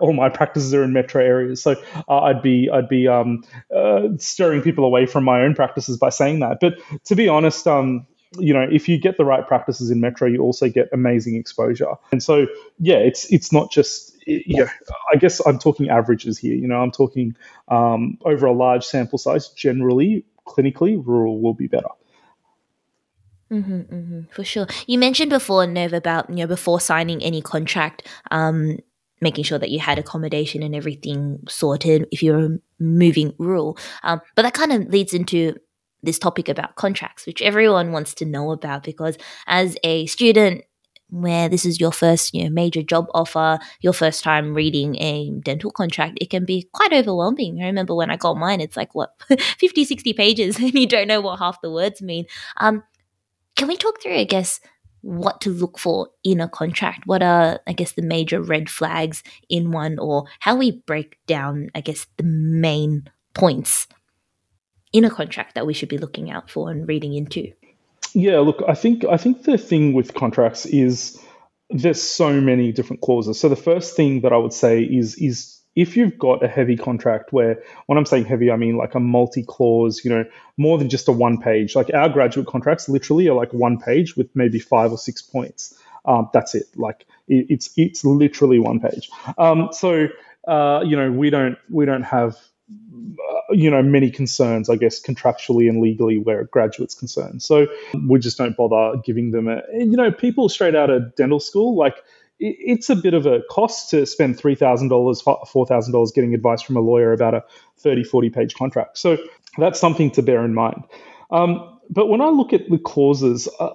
all my practices are in metro areas, so uh, I'd be I'd be um, uh, stirring people away from my own practices by saying that. But to be honest, um, you know, if you get the right practices in metro, you also get amazing exposure. And so, yeah, it's it's not just it, you know, I guess I'm talking averages here. You know, I'm talking um, over a large sample size. Generally, clinically, rural will be better. Mm-hmm, mm-hmm, for sure. You mentioned before, Nov, about, you know, before signing any contract, Um, making sure that you had accommodation and everything sorted if you're moving rural. Um, but that kind of leads into this topic about contracts, which everyone wants to know about, because as a student, where this is your first, you know, major job offer, your first time reading a dental contract, it can be quite overwhelming. I remember when I got mine, it's like, what, fifty, sixty pages, and you don't know what half the words mean. Um, can we talk through, I guess, what to look for in a contract? What are, I guess, the major red flags in one, or how we break down, I guess, the main points in a contract that we should be looking out for and reading into? Yeah, look, I think I think the thing with contracts is there's so many different clauses. So the first thing that I would say is is if you've got a heavy contract, where when I'm saying heavy, I mean like a multi-clause, you know, more than just a one page. Like our graduate contracts literally are like one page with maybe five or six points. Um, that's it. Like It, it's it's literally one page. Um, so uh, you know we don't we don't have uh, you know many concerns, I guess, contractually and legally where a graduate's concerned. So we just don't bother giving them a, you know people straight out of dental school, like. It's a bit of a cost to spend three thousand dollars, four thousand dollars getting advice from a lawyer about a thirty, forty-page contract. So that's something to bear in mind. Um, but when I look at the clauses, uh,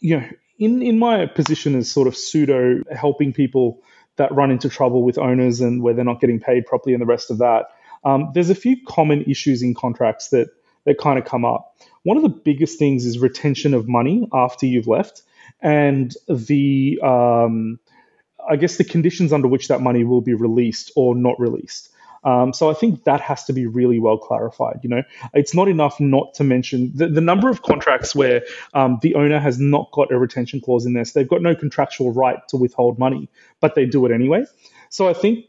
you know, in, in my position as sort of pseudo helping people that run into trouble with owners and where they're not getting paid properly and the rest of that, um, there's a few common issues in contracts that, that kind of come up. One of the biggest things is retention of money after you've left and the... Um, I guess the conditions under which that money will be released or not released. Um, so I think that has to be really well clarified. You know, it's not enough not to mention the, the number of contracts where um, the owner has not got a retention clause in there. So they've got no contractual right to withhold money, but they do it anyway. So I think,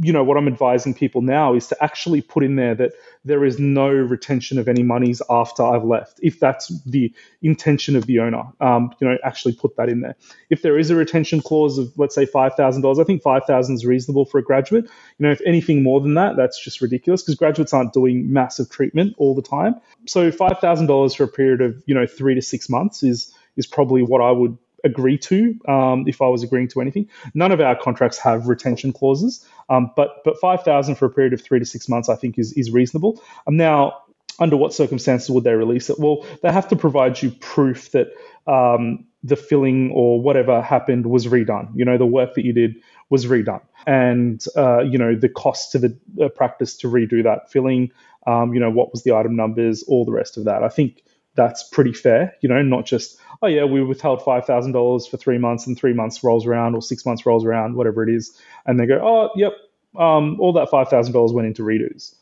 you know, what I'm advising people now is to actually put in there that there is no retention of any monies after I've left, if that's the intention of the owner. Um, you know, actually put that in there. If there is a retention clause of, let's say, five thousand dollars, I think five thousand dollars is reasonable for a graduate. You know, if anything more than that, that's just ridiculous because graduates aren't doing massive treatment all the time. So five thousand dollars for a period of, you know, three to six months is is probably what I would agree to um, if I was agreeing to anything. None of our contracts have retention clauses, um, but but five thousand dollars for a period of three to six months I think is is reasonable. Um, now, under what circumstances would they release it? Well, they have to provide you proof that um, the filling or whatever happened was redone. You know, the work that you did was redone, and uh, you know the cost to the uh, practice to redo that filling. Um, you know, what was the item numbers, all the rest of that. I think that's pretty fair, you know, not just, oh, yeah, we withheld five thousand dollars for three months and three months rolls around or six months rolls around, whatever it is. And they go, oh, yep, um, all that five thousand dollars went into redos.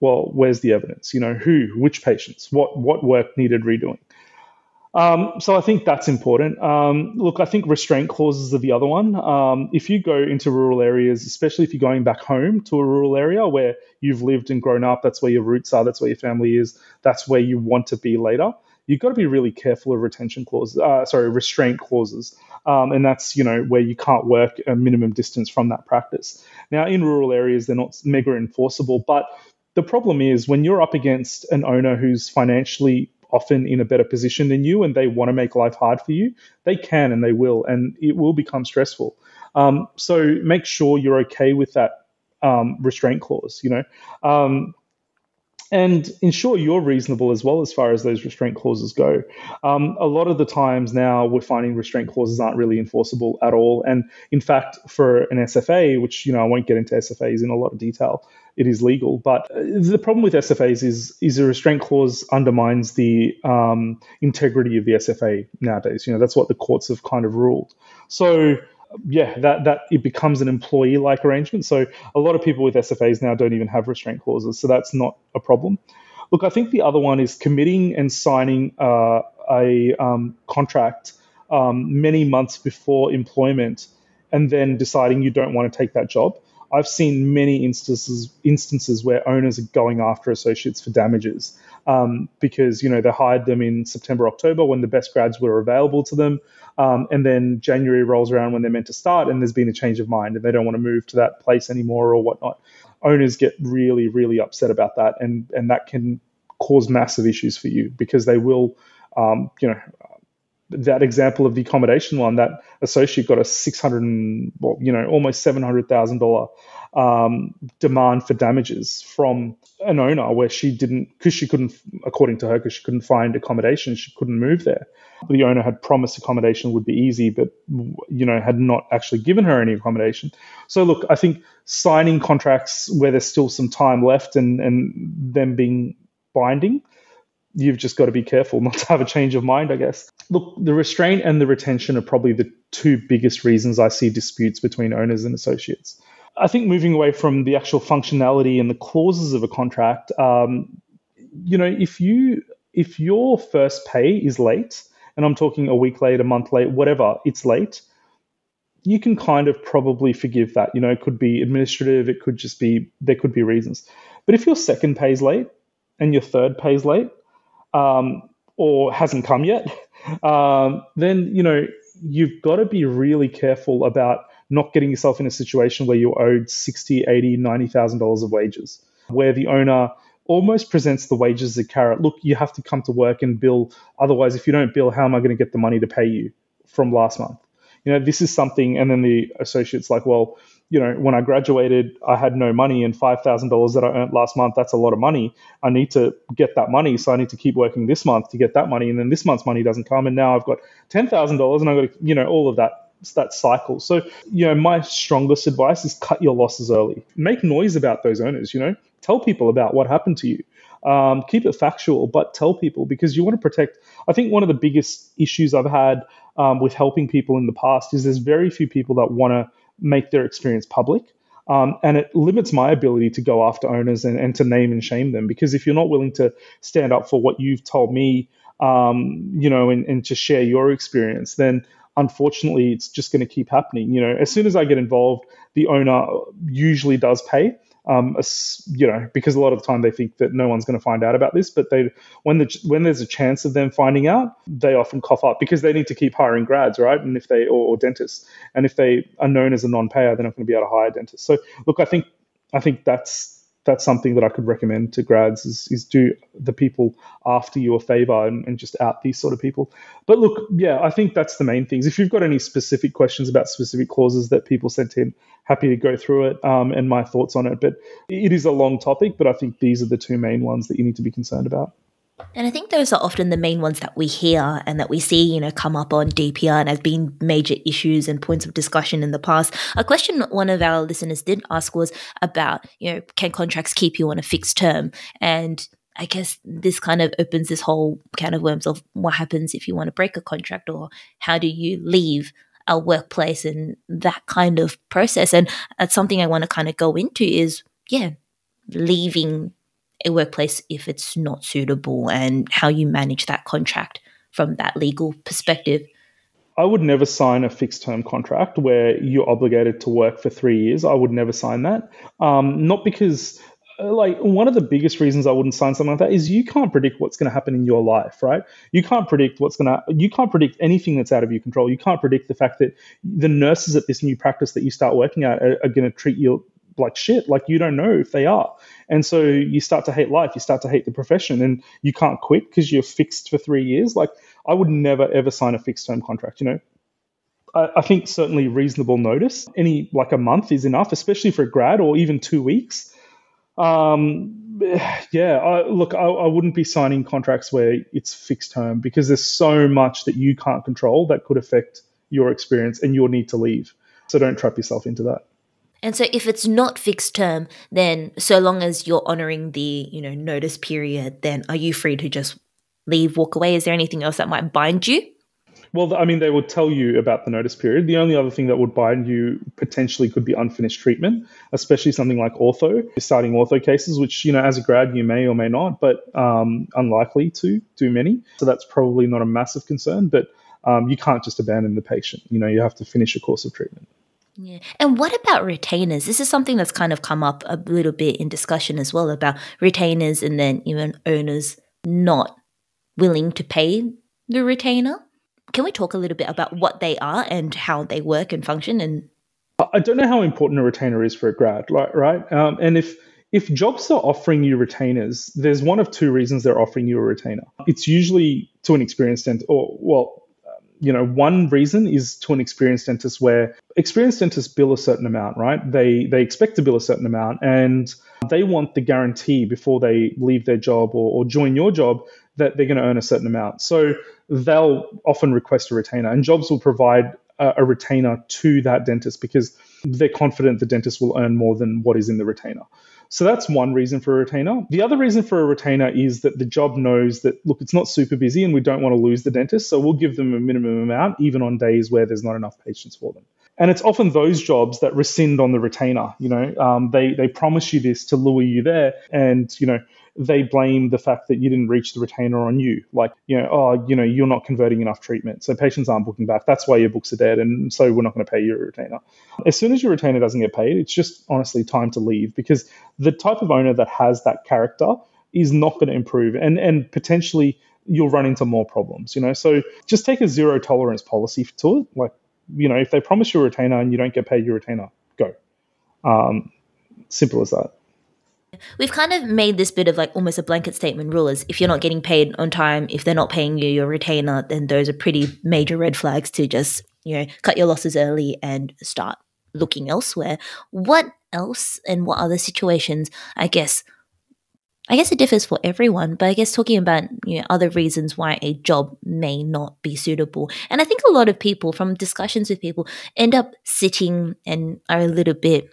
Well, where's the evidence? You know, who, which patients, what what work needed redoing? Um, so I think that's important. Um, look, I think restraint clauses are the other one. Um, if you go into rural areas, especially if you're going back home to a rural area where you've lived and grown up, that's where your roots are, that's where your family is, that's where you want to be later, you've got to be really careful of retention clauses, uh, sorry, restraint clauses. Um, and that's, you know, where you can't work a minimum distance from that practice. Now, in rural areas, they're not mega enforceable, but the problem is when you're up against an owner who's financially often in a better position than you and they want to make life hard for you, they can and they will, and it will become stressful. Um, so make sure you're okay with that um, restraint clause, you know, um, and ensure you're reasonable as well as far as those restraint clauses go. Um, a lot of the times now we're finding restraint clauses aren't really enforceable at all. And in fact, for an S F A, which, you know, I won't get into S F As in a lot of detail, it is legal. But the problem with S F As is is a restraint clause undermines the um, integrity of the S F A nowadays. You know, that's what the courts have kind of ruled. So, yeah, that that it becomes an employee-like arrangement. So a lot of people with S F As now don't even have restraint clauses. So that's not a problem. Look, I think the other one is committing and signing uh, a um, contract um, many months before employment and then deciding you don't want to take that job. I've seen many instances instances where owners are going after associates for damages um, because, you know, they hired them in September, October when the best grads were available to them. Um, and then January rolls around when they're meant to start and there's been a change of mind and they don't want to move to that place anymore or whatnot. Owners get really, really upset about that. And, and that can cause massive issues for you because they will, um, you know, that example of the accommodation one, that associate got a six hundred, well, you know, almost seven hundred thousand dollar um, demand for damages from an owner where she didn't, because she couldn't, according to her, because she couldn't find accommodation, she couldn't move there. The owner had promised accommodation would be easy, but you know, had not actually given her any accommodation. So look, I think signing contracts where there's still some time left and and them being binding, you've just got to be careful not to have a change of mind, I guess. Look, the restraint and the retention are probably the two biggest reasons I see disputes between owners and associates. I think moving away from the actual functionality and the clauses of a contract, um, you know, if you if your first pay is late, and I'm talking a week late, a month late, whatever, it's late, you can kind of probably forgive that. You know, it could be administrative, it could just be, there could be reasons. But if your second pay's late and your third pay's late, Um, or hasn't come yet, um, then, you know, you've got to be really careful about not getting yourself in a situation where you're owed sixty, eighty, ninety thousand dollars of wages, where the owner almost presents the wages as a carrot. Look, you have to come to work and bill. Otherwise, if you don't bill, how am I going to get the money to pay you from last month? You know, this is something, and then the associate's like, well, you know, when I graduated, I had no money, and five thousand dollars that I earned last month, that's a lot of money. I need to get that money, so I need to keep working this month to get that money, and then this month's money doesn't come, and now I've got ten thousand dollars, and I've got, you know, all of that, that cycle. So, you know, my strongest advice is cut your losses early. Make noise about those owners, you know. Tell people about what happened to you. Um, keep it factual, but tell people, because you want to protect. I think one of the biggest issues I've had um, with helping people in the past is there's very few people that want to make their experience public. Um, and it limits my ability to go after owners and, and to name and shame them, because if you're not willing to stand up for what you've told me, um, you know, and, and to share your experience, then unfortunately it's just going to keep happening. You know, as soon as I get involved, the owner usually does pay. Um, you know, because a lot of the time they think that no one's going to find out about this, but they, when the when there's a chance of them finding out, they often cough up, because they need to keep hiring grads, right? And if they or, or dentists, and if they are known as a non-payer, they're not going to be able to hire dentists. So, look, I think I think that's that's something that I could recommend to grads is is do the people after you a favor and, and just out these sort of people. But look, yeah, I think that's the main things. If you've got any specific questions about specific clauses that people sent in, happy to go through it um, and my thoughts on it. But it is a long topic, but I think these are the two main ones that you need to be concerned about. And I think those are often the main ones that we hear and that we see, you know, come up on D P R and have been major issues and points of discussion in the past. A question one of our listeners did ask was about, you know, can contracts keep you on a fixed term? And I guess this kind of opens this whole can of worms of what happens if you want to break a contract, or how do you leave a workplace and that kind of process. And that's something I want to kind of go into is, yeah, leaving a workplace if it's not suitable and how you manage that contract from that legal perspective. I would never sign a fixed term contract where you're obligated to work for three years. I would never sign that. Um, not because, like, one of the biggest reasons I wouldn't sign something like that is you can't predict what's going to happen in your life, right? You can't predict what's going to, you can't predict anything that's out of your control. You can't predict the fact that the nurses at this new practice that you start working at are, are going to treat you like shit. Like, you don't know if they are. And so you start to hate life, you start to hate the profession, and you can't quit because you're fixed for three years. Like, I would never, ever sign a fixed term contract, you know? I, I think certainly reasonable notice, any, like a month is enough, especially for a grad, or even two weeks. Um, yeah, I, look, I, I wouldn't be signing contracts where it's fixed term, because there's so much that you can't control that could affect your experience and your need to leave. So don't trap yourself into that. And so if it's not fixed term, then so long as you're honouring the, you know, notice period, then are you free to just leave, walk away? Is there anything else that might bind you? Well, I mean, they will tell you about the notice period. The only other thing that would bind you potentially could be unfinished treatment, especially something like ortho, starting ortho cases, which, you know, as a grad, you may or may not, but um, unlikely to do many. So that's probably not a massive concern, but um, you can't just abandon the patient. You know, you have to finish a course of treatment. Yeah. And what about retainers? This is something that's kind of come up a little bit in discussion as well, about retainers and then even owners not willing to pay the retainer. Can we talk a little bit about what they are and how they work and function? And I don't know how important a retainer is for a grad, right? Um, and if if jobs are offering you retainers, there's one of two reasons they're offering you a retainer. It's usually to an experienced dentist, or, well, you know, one reason is to an experienced dentist, where experienced dentists bill a certain amount, right? They they expect to bill a certain amount, and they want the guarantee before they leave their job or, or join your job that they're going to earn a certain amount. So they'll often request a retainer, and jobs will provide a, a retainer to that dentist because they're confident the dentist will earn more than what is in the retainer. So that's one reason for a retainer. The other reason for a retainer is that the job knows that, look, it's not super busy and we don't want to lose the dentist, so we'll give them a minimum amount even on days where there's not enough patients for them. And it's often those jobs that rescind on the retainer. You know, um, they they promise you this to lure you there, and, you know, they blame the fact that you didn't reach the retainer on you. Like, you know, oh, you know, you're not converting enough treatment, so patients aren't booking back. That's why your books are dead, and so we're not going to pay you a retainer. As soon as your retainer doesn't get paid, it's just honestly time to leave, because the type of owner that has that character is not going to improve, and and potentially you'll run into more problems, you know. So just take a zero tolerance policy to it. Like, you know, if they promise you a retainer and you don't get paid your retainer, go. Um, simple as that. We've kind of made this bit of like almost a blanket statement rule is if you're not getting paid on time, if they're not paying you your retainer, then those are pretty major red flags to just, you know, cut your losses early and start looking elsewhere. What else and what other situations, I guess, I guess it differs for everyone, but I guess talking about, you know, other reasons why a job may not be suitable. And I think a lot of people, from discussions with people, end up sitting and are a little bit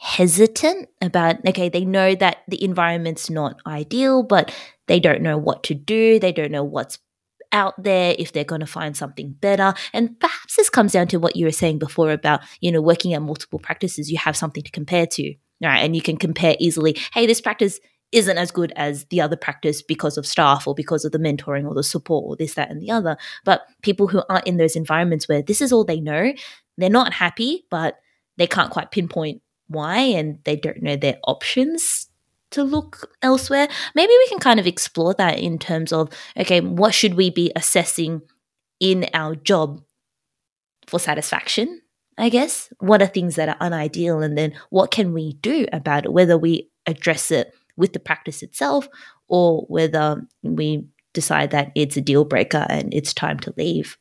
hesitant about, okay, they know that the environment's not ideal, but they don't know what to do. They don't know what's out there, if they're going to find something better. And perhaps this comes down to what you were saying before about, you know, working at multiple practices, you have something to compare to, right? And you can compare easily, hey, this practice isn't as good as the other practice because of staff or because of the mentoring or the support or this, that, and the other. But people who aren't in those environments where this is all they know, they're not happy, but they can't quite pinpoint why, and they don't know their options to look elsewhere. Maybe we can kind of explore that in terms of, okay, what should we be assessing in our job for satisfaction, I guess? What are things that are unideal, and then what can we do about it, whether we address it with the practice itself or whether we decide that it's a deal breaker and it's time to leave?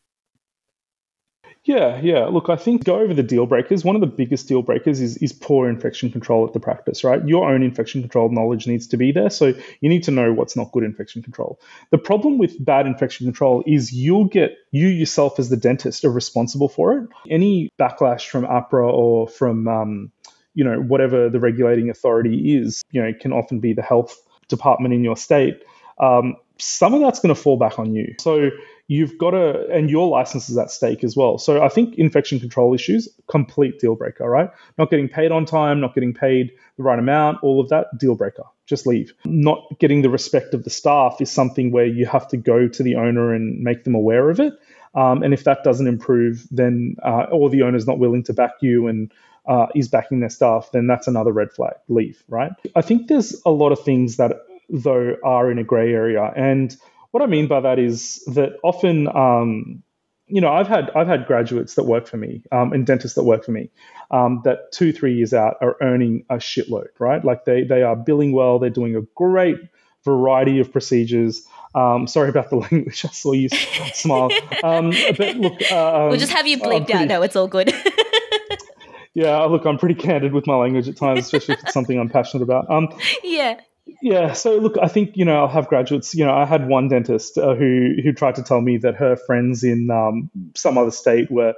Yeah, yeah. Look, I think go over the deal breakers. One of the biggest deal breakers is is poor infection control at the practice, right? Your own infection control knowledge needs to be there. So you need to know what's not good infection control. The problem with bad infection control is you'll get, you yourself as the dentist are responsible for it. Any backlash from APRA or from, um, you know, whatever the regulating authority is, you know, it can often be the health department in your state. Um, some of that's going to fall back on you. So you've got to, and your license is at stake as well. So I think infection control issues, complete deal breaker, right? Not getting paid on time, not getting paid the right amount, all of that, deal breaker. Just leave. Not getting the respect of the staff is something where you have to go to the owner and make them aware of it. Um, and if that doesn't improve, then, uh, or the owner's not willing to back you and uh, is backing their staff, then that's another red flag. Leave, right? I think there's a lot of things that, though, are in a grey area. And what I mean by that is that often, um, you know, I've had I've had graduates that work for me um, and dentists that work for me um, that two, three years out are earning a shitload, right? Like they they are billing well. They're doing a great variety of procedures. Um, sorry about the language. I saw you smile. Um, but look, um, we'll just have you bleeped pretty, out. No, it's all good. Yeah, look, I'm pretty candid with my language at times, especially if it's something I'm passionate about. Um, yeah. Yeah, so look, I think, you know, I'll have graduates, you know, I had one dentist uh, who who tried to tell me that her friends in um, some other state were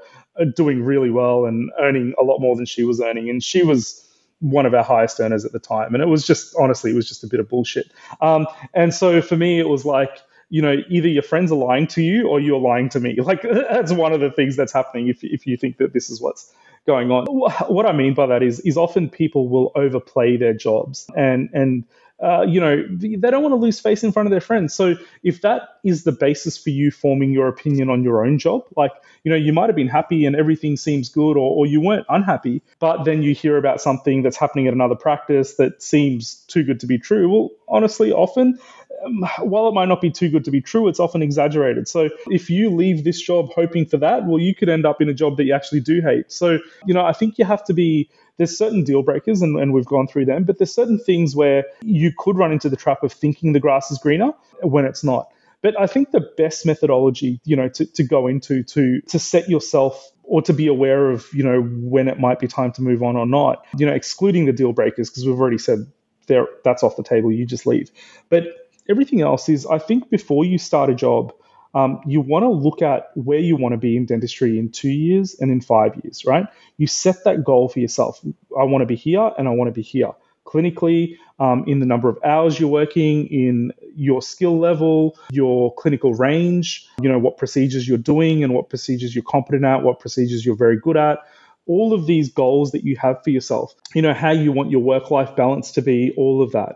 doing really well and earning a lot more than she was earning. And she was one of our highest earners at the time. And it was just, honestly, it was just a bit of bullshit. Um, and so for me, it was like, you know, either your friends are lying to you or you're lying to me. Like, that's one of the things that's happening if if you think that this is what's going on. What I mean by that is is often people will overplay their jobs and and Uh, you know, they don't want to lose face in front of their friends. So if that is the basis for you forming your opinion on your own job, like, you know, you might have been happy and everything seems good, or, or you weren't unhappy, but then you hear about something that's happening at another practice that seems too good to be true. Well, honestly, often, um, while it might not be too good to be true, it's often exaggerated. So if you leave this job hoping for that, well, you could end up in a job that you actually do hate. So, you know, I think you have to be, there's certain deal breakers and, and we've gone through them, but there's certain things where you could run into the trap of thinking the grass is greener when it's not. But I think the best methodology, you know, to, to go into to to set yourself or to be aware of, you know, when it might be time to move on or not, you know, excluding the deal breakers, because we've already said there that's off the table, you just leave. But everything else is, I think before you start a job, Um, you want to look at where you want to be in dentistry in two years and in five years, right? You set that goal for yourself. I want to be here and I want to be here. Clinically, um, in the number of hours you're working, in your skill level, your clinical range, you know, what procedures you're doing and what procedures you're competent at, what procedures you're very good at. All of these goals that you have for yourself, you know, how you want your work-life balance to be, all of that.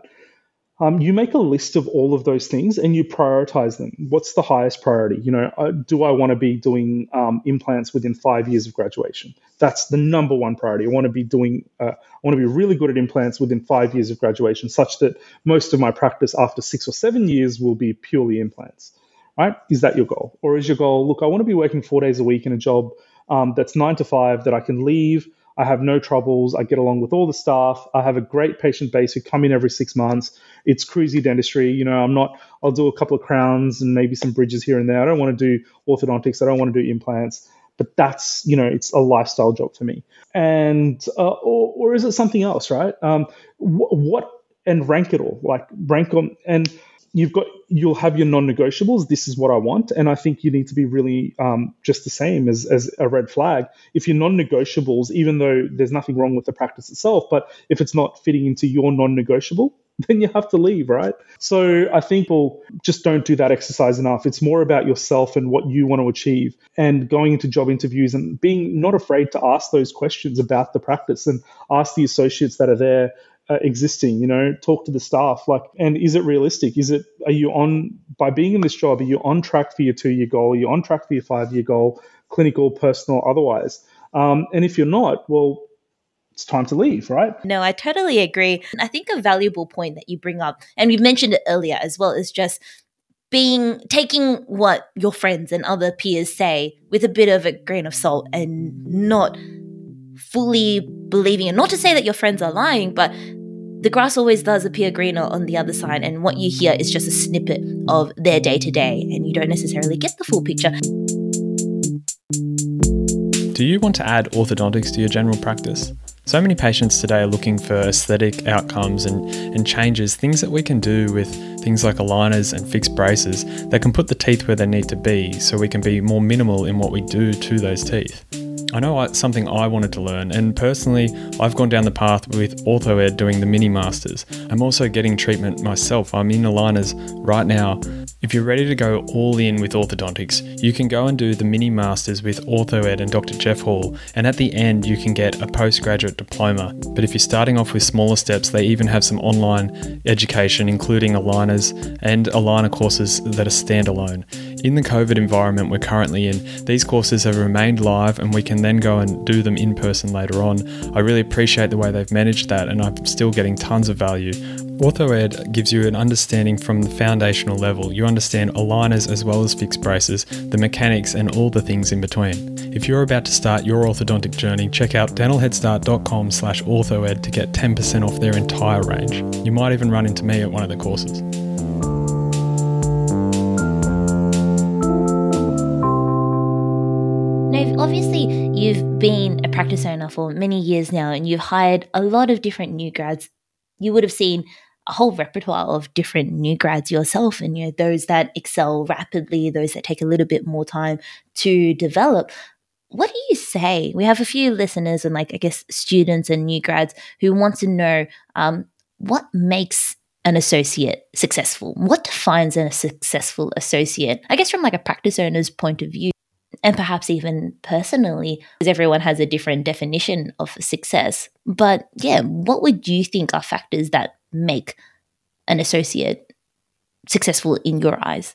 Um, you make a list of all of those things and you prioritize them. What's the highest priority? You know, uh, do I want to be doing um, implants within five years of graduation? That's the number one priority. I want to be doing, uh, I want to be really good at implants within five years of graduation, such that most of my practice after six or seven years will be purely implants, right? Is that your goal? Or is your goal, look, I want to be working four days a week in a job um, that's nine to five that I can leave. I have no troubles. I get along with all the staff. I have a great patient base who come in every six months. It's cruisy dentistry. You know, I'm not, I'll do a couple of crowns and maybe some bridges here and there. I don't want to do orthodontics. I don't want to do implants. But that's, you know, it's a lifestyle job for me. And, uh, or, or is it something else, right? Um, wh- what, and rank it all, like rank on, and you've got, you'll have your non-negotiables. This is what I want. And I think you need to be really um, just the same as, as a red flag. If your non-negotiables, even though there's nothing wrong with the practice itself, but if it's not fitting into your non-negotiable, then you have to leave, right? So I think people just don't do that exercise enough. It's more about yourself and what you want to achieve, and going into job interviews and being not afraid to ask those questions about the practice, and ask the associates that are there Uh, existing, you know, talk to the staff, like, and is it realistic? Is it, are you on, by being in this job, are you on track for your two-year goal? Are you on track for your five-year goal, clinical, personal, otherwise? Um, and if you're not, well, it's time to leave, right? No, I totally agree. I think a valuable point that you bring up, and you mentioned it earlier as well, is just being, taking what your friends and other peers say with a bit of a grain of salt, and not fully believing, and not to say that your friends are lying, but the grass always does appear greener on the other side, and what you hear is just a snippet of their day-to-day, and you don't necessarily get the full picture. Do you want to add orthodontics to your general practice? So many patients today are looking for aesthetic outcomes and, and changes, things that we can do with things like aligners and fixed braces that can put the teeth where they need to be, so we can be more minimal in what we do to those teeth. I know it's something I wanted to learn, and personally, I've gone down the path with OrthoEd doing the mini-masters. I'm also getting treatment myself. I'm in aligners right now. If you're ready to go all in with orthodontics, you can go and do the mini-masters with OrthoEd and Doctor Jeff Hall, and at the end, you can get a postgraduate diploma. But if you're starting off with smaller steps, they even have some online education, including aligners and aligner courses that are standalone. In the COVID environment we're currently in, these courses have remained live, and we can then go and do them in person later on. I really appreciate the way they've managed that, and I'm still getting tons of value. OrthoEd gives you an understanding from the foundational level. You understand aligners as well as fixed braces, the mechanics, and all the things in between. If you're about to start your orthodontic journey, check out dentalheadstart.com slash orthoed to get ten percent off their entire range. You might even run into me at one of the courses. Obviously, you've been a practice owner for many years now, and you've hired a lot of different new grads. You would have seen a whole repertoire of different new grads yourself, and you know, those that excel rapidly, those that take a little bit more time to develop. What do you say? We have a few listeners and, like, I guess, students and new grads who want to know um, what makes an associate successful. What defines a successful associate? I guess from like a practice owner's point of view. And perhaps even personally, because everyone has a different definition of success. But yeah, what would you think are factors that make an associate successful in your eyes?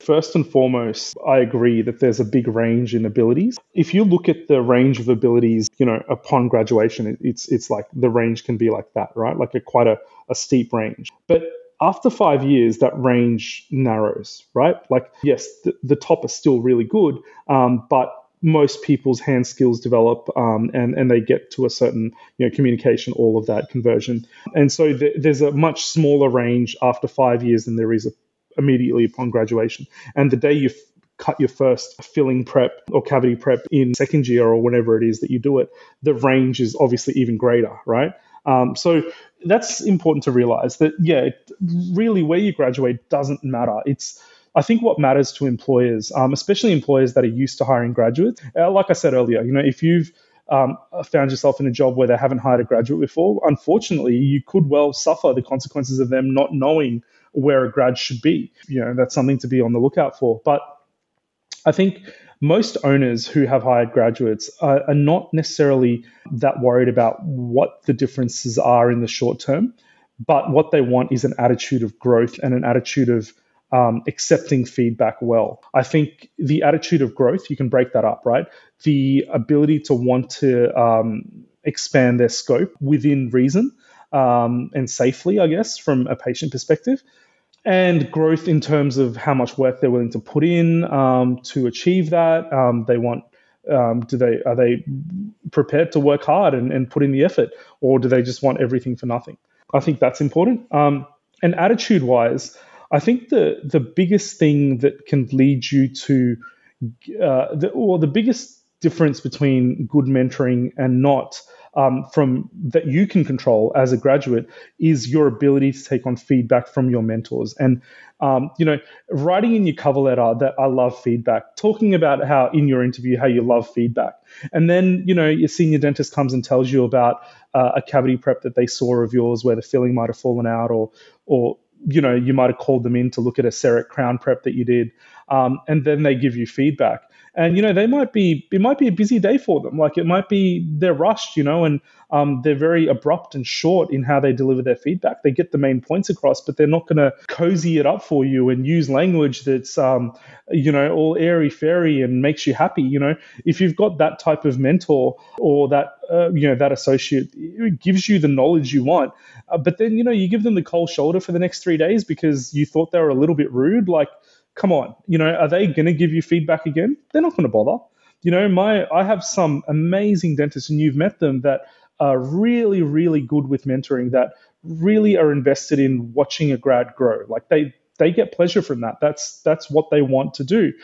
First and foremost, I agree that there's a big range in abilities. If you look at the range of abilities, you know, upon graduation, it's it's like the range can be like that, right? Like a quite a, a steep range. But after five years, that range narrows, right? Like, yes, the, the top are still really good, um, but most people's hand skills develop um, and, and they get to a certain, you know, communication, all of that conversion. And so th- there's a much smaller range after five years than there is a, immediately upon graduation. And the day you f- cut your first filling prep or cavity prep in second year or whenever it is that you do it, the range is obviously even greater, right? Um, so that's important to realize that, yeah, really where you graduate doesn't matter. It's, I think, what matters to employers, um, especially employers that are used to hiring graduates. Uh, like I said earlier, you know, if you've um, found yourself in a job where they haven't hired a graduate before, unfortunately, you could well suffer the consequences of them not knowing where a grad should be. You know, that's something to be on the lookout for. But I think most owners who have hired graduates are, are not necessarily that worried about what the differences are in the short term. But what they want is an attitude of growth and an attitude of um, accepting feedback well. I think the attitude of growth, you can break that up, right? The ability to want to um, expand their scope within reason um, and safely, I guess, from a patient perspective. And growth in terms of how much work they're willing to put in um, to achieve that. Um, they want, um, do they are they prepared to work hard and, and put in the effort, or do they just want everything for nothing? I think that's important. Um, and attitude-wise, I think the the biggest thing that can lead you to, uh, the, or the biggest difference between good mentoring and not. Um, from that you can control as a graduate is your ability to take on feedback from your mentors. And, um, you know, writing in your cover letter that I love feedback, talking about how in your interview, how you love feedback. And then, you know, your senior dentist comes and tells you about uh, a cavity prep that they saw of yours where the filling might have fallen out, or, or you know, you might have called them in to look at a CEREC crown prep that you did. Um, and then they give you feedback. And, you know, they might be, it might be a busy day for them. Like it might be, they're rushed, you know, and um, they're very abrupt and short in how they deliver their feedback. They get the main points across, but they're not going to cozy it up for you and use language that's, um, you know, all airy fairy and makes you happy. You know, if you've got that type of mentor or that, uh, you know, that associate, it gives you the knowledge you want. Uh, but then, you know, you give them the cold shoulder for the next three days because you thought they were a little bit rude. Like, come on, you know, are they going to give you feedback again? They're not going to bother. You know, my I have some amazing dentists, and you've met them, that are really, really good with mentoring, that really are invested in watching a grad grow. Like they they get pleasure from that. That's that's what they want to do.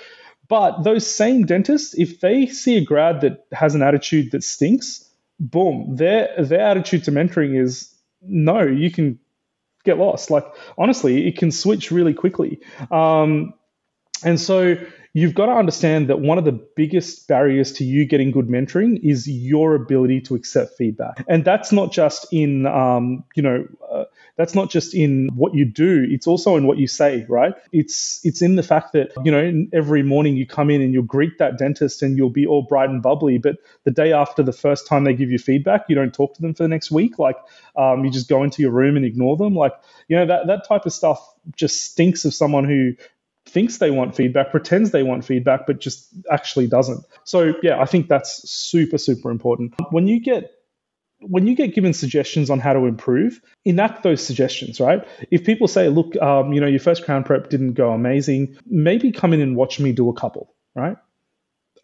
But those same dentists, if they see a grad that has an attitude that stinks, boom, their their attitude to mentoring is no, you can get lost. Like honestly, it can switch really quickly. Um, And so you've got to understand that one of the biggest barriers to you getting good mentoring is your ability to accept feedback. And that's not just in, um, you know, uh, that's not just in what you do. It's also in what you say, right? It's it's in the fact that, you know, every morning you come in and you'll greet that dentist and you'll be all bright and bubbly. But the day after the first time they give you feedback, you don't talk to them for the next week. Like um, you just go into your room and ignore them. Like, you know, that, that type of stuff just stinks of someone who thinks they want feedback, pretends they want feedback, but just actually doesn't. So yeah, I think that's super, super important. When you get when you get given suggestions on how to improve, enact those suggestions, right? If people say, look, um, you know, your first crown prep didn't go amazing, maybe come in and watch me do a couple, right?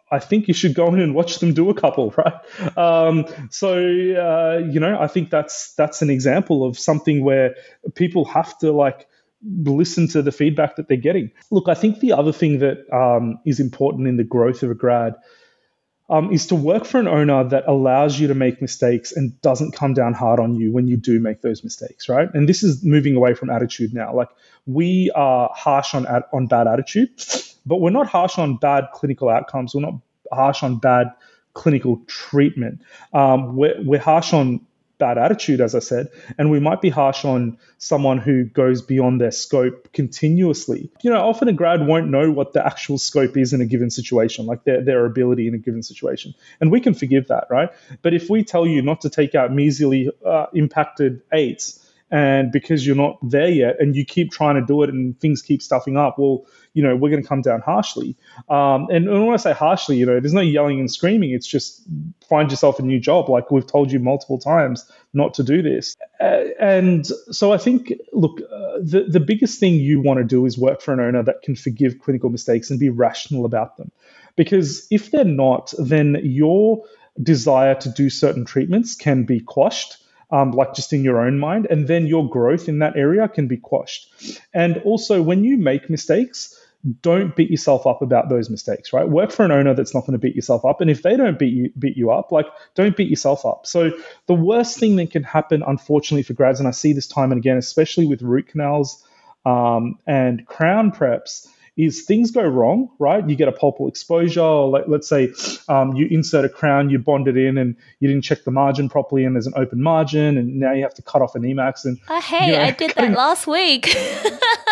I think you should go in and watch them do a couple, right? Um, so, uh, you know, I think that's that's an example of something where people have to like, listen to the feedback that they're getting. Look, I think the other thing that um, is important in the growth of a grad um, is to work for an owner that allows you to make mistakes and doesn't come down hard on you when you do make those mistakes, right? And this is moving away from attitude now. Like we are harsh on, on bad attitude, but we're not harsh on bad clinical outcomes. We're not harsh on bad clinical treatment. Um, we're, we're harsh on bad attitude, as I said, and we might be harsh on someone who goes beyond their scope continuously. You know, often a grad won't know what the actual scope is in a given situation, like their, their ability in a given situation. And we can forgive that, right? But if we tell you not to take out measly uh, impacted eights, and because you're not there yet and you keep trying to do it and things keep stuffing up, well, you know, we're going to come down harshly. Um, and when I say harshly, you know, there's no yelling and screaming. It's just find yourself a new job. Like we've told you multiple times not to do this. Uh, and so I think, look, uh, the, the biggest thing you want to do is work for an owner that can forgive clinical mistakes and be rational about them. Because if they're not, then your desire to do certain treatments can be quashed. Um, like just in your own mind, and then your growth in that area can be quashed. And also when you make mistakes, don't beat yourself up about those mistakes, right? Work for an owner that's not going to beat yourself up. And if they don't beat you, beat you up, like don't beat yourself up. So the worst thing that can happen, unfortunately, for grads, and I see this time and again, especially with root canals um, and crown preps, is things go wrong, right? You get a pulpal exposure, or like, let's say um, you insert a crown, you bond it in and you didn't check the margin properly and there's an open margin and now you have to cut off an E MAX. And, oh, hey, you know, I did cutting, that last week.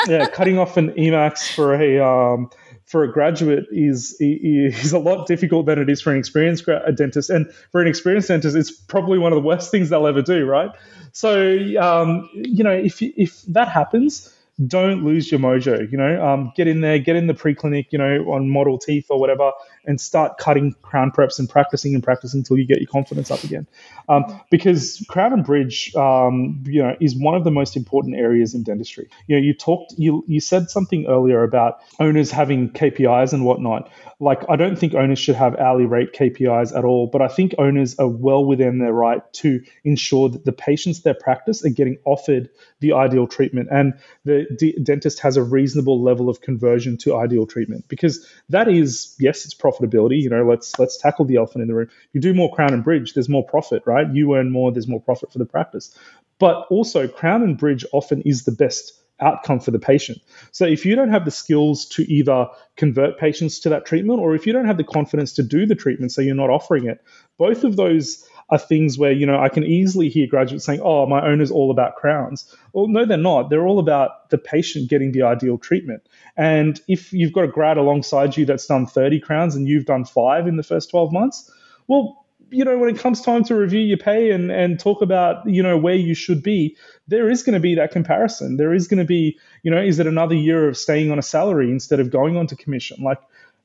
Yeah, cutting off an E MAX for a um, for a graduate is is a lot difficult than it is for an experienced dentist. And for an experienced dentist, it's probably one of the worst things they'll ever do, right? So, um, you know, if if that happens, don't lose your mojo, you know, um, get in there, get in the pre-clinic, you know, on model teeth or whatever, and start cutting crown preps and practicing and practicing until you get your confidence up again. Um, because crown and bridge, um, you know, is one of the most important areas in dentistry. You know, you talked, you, you said something earlier about owners having K P Is and whatnot. Like, I don't think owners should have hourly rate K P Is at all, but I think owners are well within their right to ensure that the patients they practice are getting offered the ideal treatment, and the d- dentist has a reasonable level of conversion to ideal treatment, because that is, yes, it's profitability. You know, let's let's tackle the elephant in the room. You do more crown and bridge, there's more profit, right? You earn more, there's more profit for the practice. But also, crown and bridge often is the best outcome for the patient. So if you don't have the skills to either convert patients to that treatment, or if you don't have the confidence to do the treatment, so you're not offering it, both of those are things where, you know, I can easily hear graduates saying, oh, my owner's all about crowns. Well, no, they're not. They're all about the patient getting the ideal treatment. And if you've got a grad alongside you that's done thirty crowns and you've done five in the first twelve months, well, you know, when it comes time to review your pay and, and talk about, you know, where you should be, there is going to be that comparison. There is going to be, you know, is it another year of staying on a salary instead of going on to commission? Like,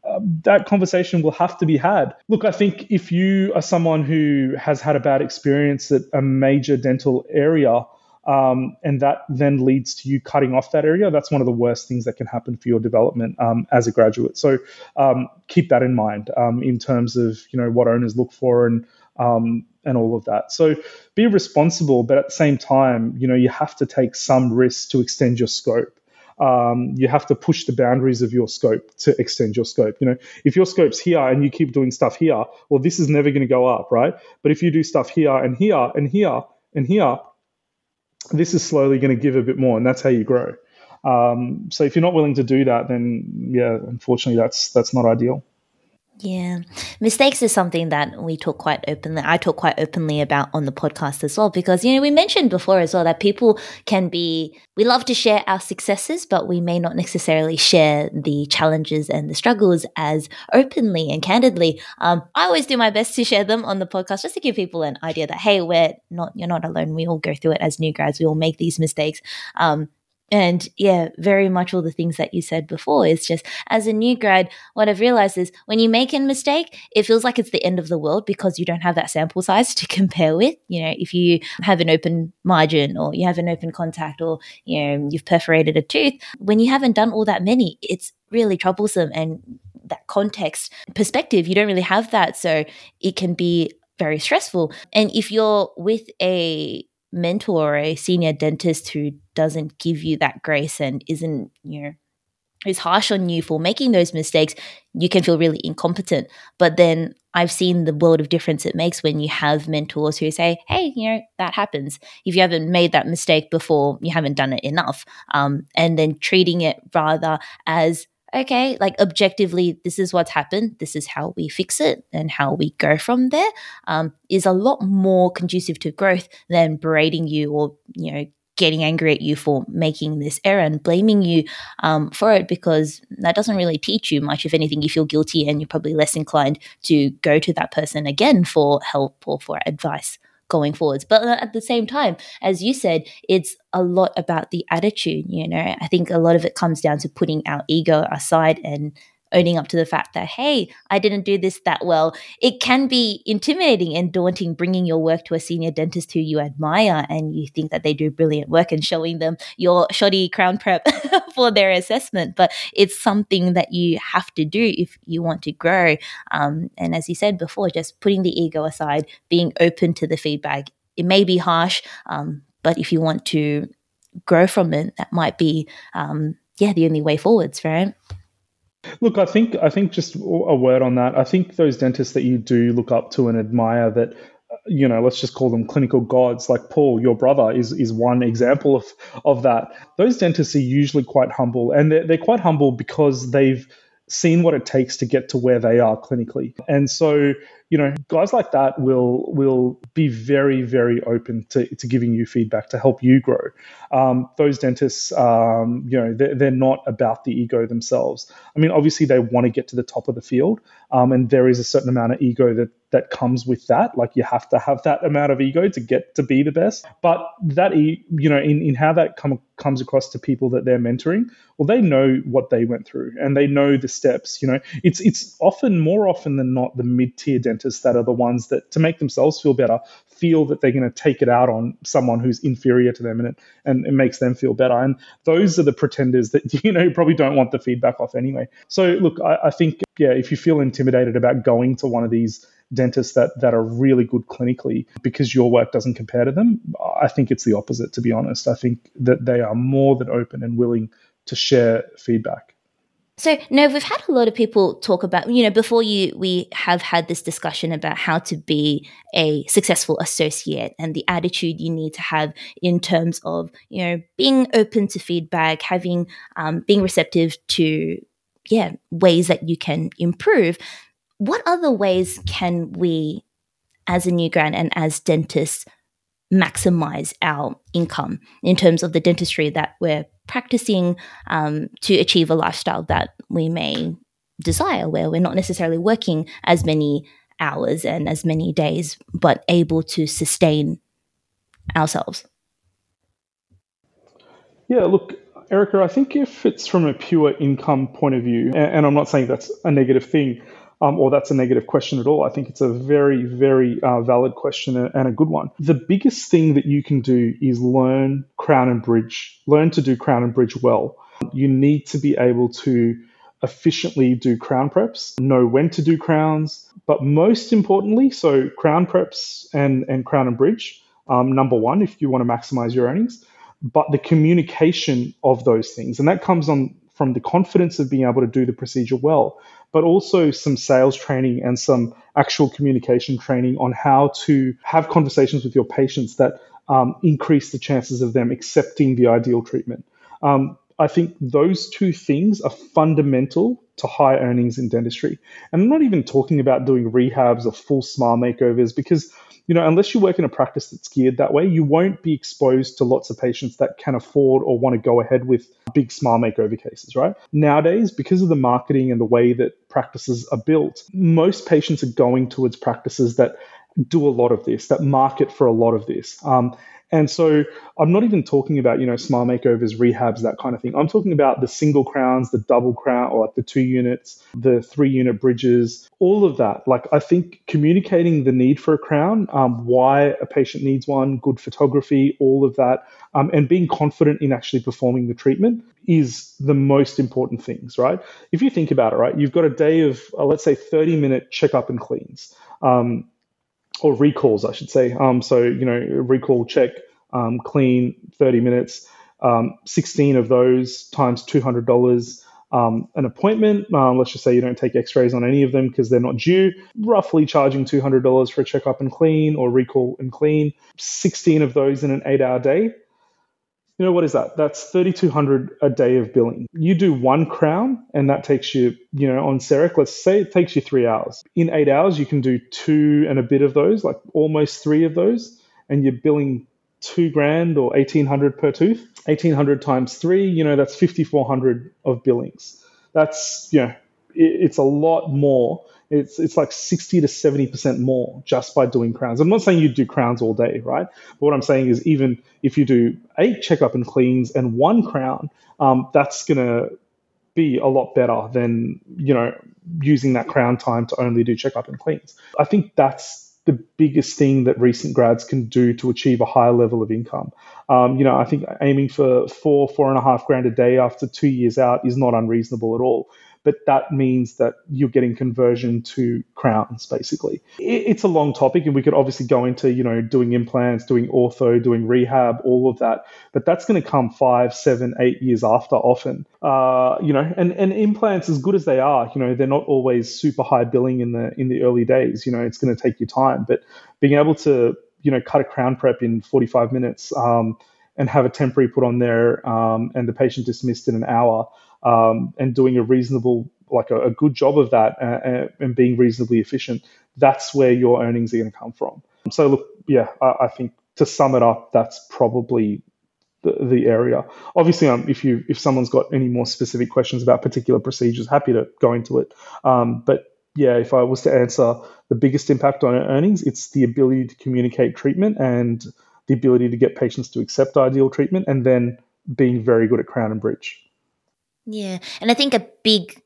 Uh, that conversation will have to be had. Look, I think if you are someone who has had a bad experience at a major dental area, um, and that then leads to you cutting off that area, that's one of the worst things that can happen for your development um, as a graduate. So um, keep that in mind um, in terms of, you know, what owners look for and um, and all of that. So be responsible, but at the same time, you know, you have to take some risks to extend your scope. Um, you have to push the boundaries of your scope to extend your scope. You know, if your scope's here and you keep doing stuff here, well, this is never going to go up, right? But if you do stuff here and here and here and here, this is slowly going to give a bit more, and that's how you grow. Um, so if you're not willing to do that, then yeah, unfortunately, that's that's not ideal. Yeah. Mistakes is something that we talk quite openly. I talk quite openly about on the podcast as well, because, you know, we mentioned before as well that people can be, we love to share our successes, but we may not necessarily share the challenges and the struggles as openly and candidly. Um, I always do my best to share them on the podcast just to give people an idea that, hey, we're not, you're not alone. We all go through it as new grads. We all make these mistakes. Um, And yeah, very much all the things that you said before is just, as a new grad, what I've realized is when you make a mistake, it feels like it's the end of the world because you don't have that sample size to compare with. You know, if you have an open margin or you have an open contact or, you know, you've perforated a tooth, when you haven't done all that many, it's really troublesome. And that context perspective, you don't really have that. So it can be very stressful. And if you're with a mentor or a senior dentist who doesn't give you that grace and isn't, you know, is harsh on you for making those mistakes, you can feel really incompetent. But then I've seen the world of difference it makes when you have mentors who say, hey, you know, that happens. If you haven't made that mistake before, you haven't done it enough. Um, and then treating it rather as, okay, like objectively, this is what's happened. This is how we fix it and how we go from there, um, is a lot more conducive to growth than berating you or, you know, getting angry at you for making this error and blaming you um, for it, because that doesn't really teach you much. If anything, you feel guilty and you're probably less inclined to go to that person again for help or for advice going forwards. But at the same time, as you said, it's a lot about the attitude, you know. I think a lot of it comes down to putting our ego aside and owning up to the fact that, hey, I didn't do this that well. It can be intimidating and daunting bringing your work to a senior dentist who you admire and you think that they do brilliant work and showing them your shoddy crown prep for their assessment. But it's something that you have to do if you want to grow. Um, and as you said before, just putting the ego aside, being open to the feedback. It may be harsh, um, but if you want to grow from it, that might be, um, yeah, the only way forwards, right? Look, I think I think just a word on that. I think those dentists that you do look up to and admire that, you know, let's just call them clinical gods, like Paul, your brother, is is one example of, of that. Those dentists are usually quite humble, and they're, they're quite humble because they've seen what it takes to get to where they are clinically. And so you know, guys like that will will be very, very open to, to giving you feedback to help you grow. Um, those dentists, um, you know, they're, they're not about the ego themselves. I mean, obviously, they want to get to the top of the field, um, and there is a certain amount of ego that that comes with that. Like, you have to have that amount of ego to get to be the best. But that, you know, in, in how that come, comes across to people that they're mentoring, well, they know what they went through and they know the steps. You know, it's it's often, more often than not, the mid-tier dentists that are the ones that, to make themselves feel better, feel that they're going to take it out on someone who's inferior to them, and it, and it makes them feel better. And those are the pretenders that, you know, probably don't want the feedback off anyway. So look, I, I think, yeah, if you feel intimidated about going to one of these dentists that, that are really good clinically because your work doesn't compare to them, I think it's the opposite, to be honest. I think that they are more than open and willing to share feedback. So, no, we've had a lot of people talk about, you know, before you, we have had this discussion about how to be a successful associate and the attitude you need to have in terms of, you know, being open to feedback, having, um, being receptive to, yeah, ways that you can improve. What other ways can we, as a new grad and as dentists, maximize our income in terms of the dentistry that we're practicing, um, to achieve a lifestyle that we may desire, where we're not necessarily working as many hours and as many days, but able to sustain ourselves? Yeah, look, Erica, I think if it's from a pure income point of view, and I'm not saying that's a negative thing, Um, or that's a negative question at all. I think it's a very, very uh, valid question and a good one. The biggest thing that you can do is learn crown and bridge, learn to do crown and bridge well. You need to be able to efficiently do crown preps, know when to do crowns, but most importantly, so crown preps and, and crown and bridge, um, number one, if you want to maximize your earnings, but the communication of those things. And that comes on from the confidence of being able to do the procedure well, but also some sales training and some actual communication training on how to have conversations with your patients that um, increase the chances of them accepting the ideal treatment. Um, I think those two things are fundamental to high earnings in dentistry. And I'm not even talking about doing rehabs or full smile makeovers, because, you know, unless you work in a practice that's geared that way, you won't be exposed to lots of patients that can afford or want to go ahead with big smile makeover cases, right? Nowadays, because of the marketing and the way that practices are built, most patients are going towards practices that do a lot of this, that market for a lot of this. Um, and so I'm not even talking about, you know, smile makeovers, rehabs, that kind of thing. I'm talking about the single crowns, the double crown, or like the two units, the three unit bridges, all of that. Like, I think communicating the need for a crown, um, why a patient needs one, good photography, all of that, um, and being confident in actually performing the treatment is the most important things, right? If you think about it, right, you've got a day of, uh, let's say, thirty minute checkup and cleans. Um, Or recalls, I should say. Um, so, you know, recall, check, um, clean, thirty minutes, um, sixteen of those times two hundred dollars um, an appointment. Uh, let's just say you don't take x-rays on any of them because they're not due. Roughly charging two hundred dollars for a checkup and clean or recall and clean. sixteen of those in an eight-hour day. You know, what is that? That's three thousand two hundred dollars a day of billing. You do one crown and that takes you, you know, on CEREC, let's say it takes you three hours. In eight hours, you can do two and a bit of those, like almost three of those, and you're billing two grand or eighteen hundred dollars per tooth. eighteen hundred dollars times three, you know, that's fifty-four hundred dollars of billings. That's, you know, it, it's a lot more. It's it's like sixty to seventy percent more just by doing crowns. I'm not saying you do crowns all day, right? But what I'm saying is, even if you do eight checkup and cleans and one crown, um, that's going to be a lot better than, you know, using that crown time to only do checkup and cleans. I think that's the biggest thing that recent grads can do to achieve a higher level of income. Um, you know, I think aiming for four, four and a half grand a day after two years out is not unreasonable at all. But that means that you're getting conversion to crowns, basically. It's a long topic, and we could obviously go into, you know, doing implants, doing ortho, doing rehab, all of that. But that's going to come five, seven, eight years after often. Uh, you know, and, and implants, as good as they are, you know, they're not always super high billing in the in the early days. You know, it's going to take you time. But being able to, you know, cut a crown prep in forty-five minutes um, and have a temporary put on there um, and the patient dismissed in an hour, Um, and doing a reasonable, like a, a good job of that uh, and being reasonably efficient, that's where your earnings are going to come from. So look, yeah, I, I think to sum it up, that's probably the, the area. Obviously, um, if you if someone's got any more specific questions about particular procedures, happy to go into it. Um, but yeah, if I was to answer the biggest impact on earnings, it's the ability to communicate treatment and the ability to get patients to accept ideal treatment, and then being very good at crown and bridge. Yeah, and I think a big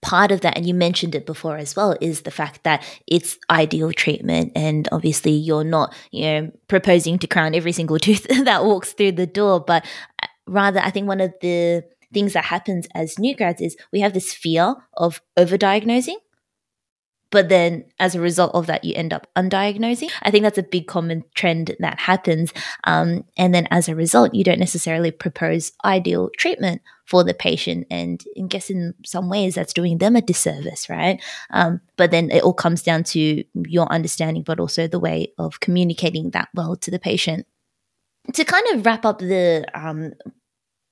part of that, and you mentioned it before as well, is the fact that it's ideal treatment, and obviously you're not, you know, proposing to crown every single tooth that walks through the door, but rather I think one of the things that happens as new grads is we have this fear of overdiagnosing, but then as a result of that you end up undiagnosing. I think that's a big common trend that happens, um, and then as a result you don't necessarily propose ideal treatment for the patient, and I guess in some ways that's doing them a disservice, right? Um, but then it all comes down to your understanding, but also the way of communicating that well to the patient. To kind of wrap up the um,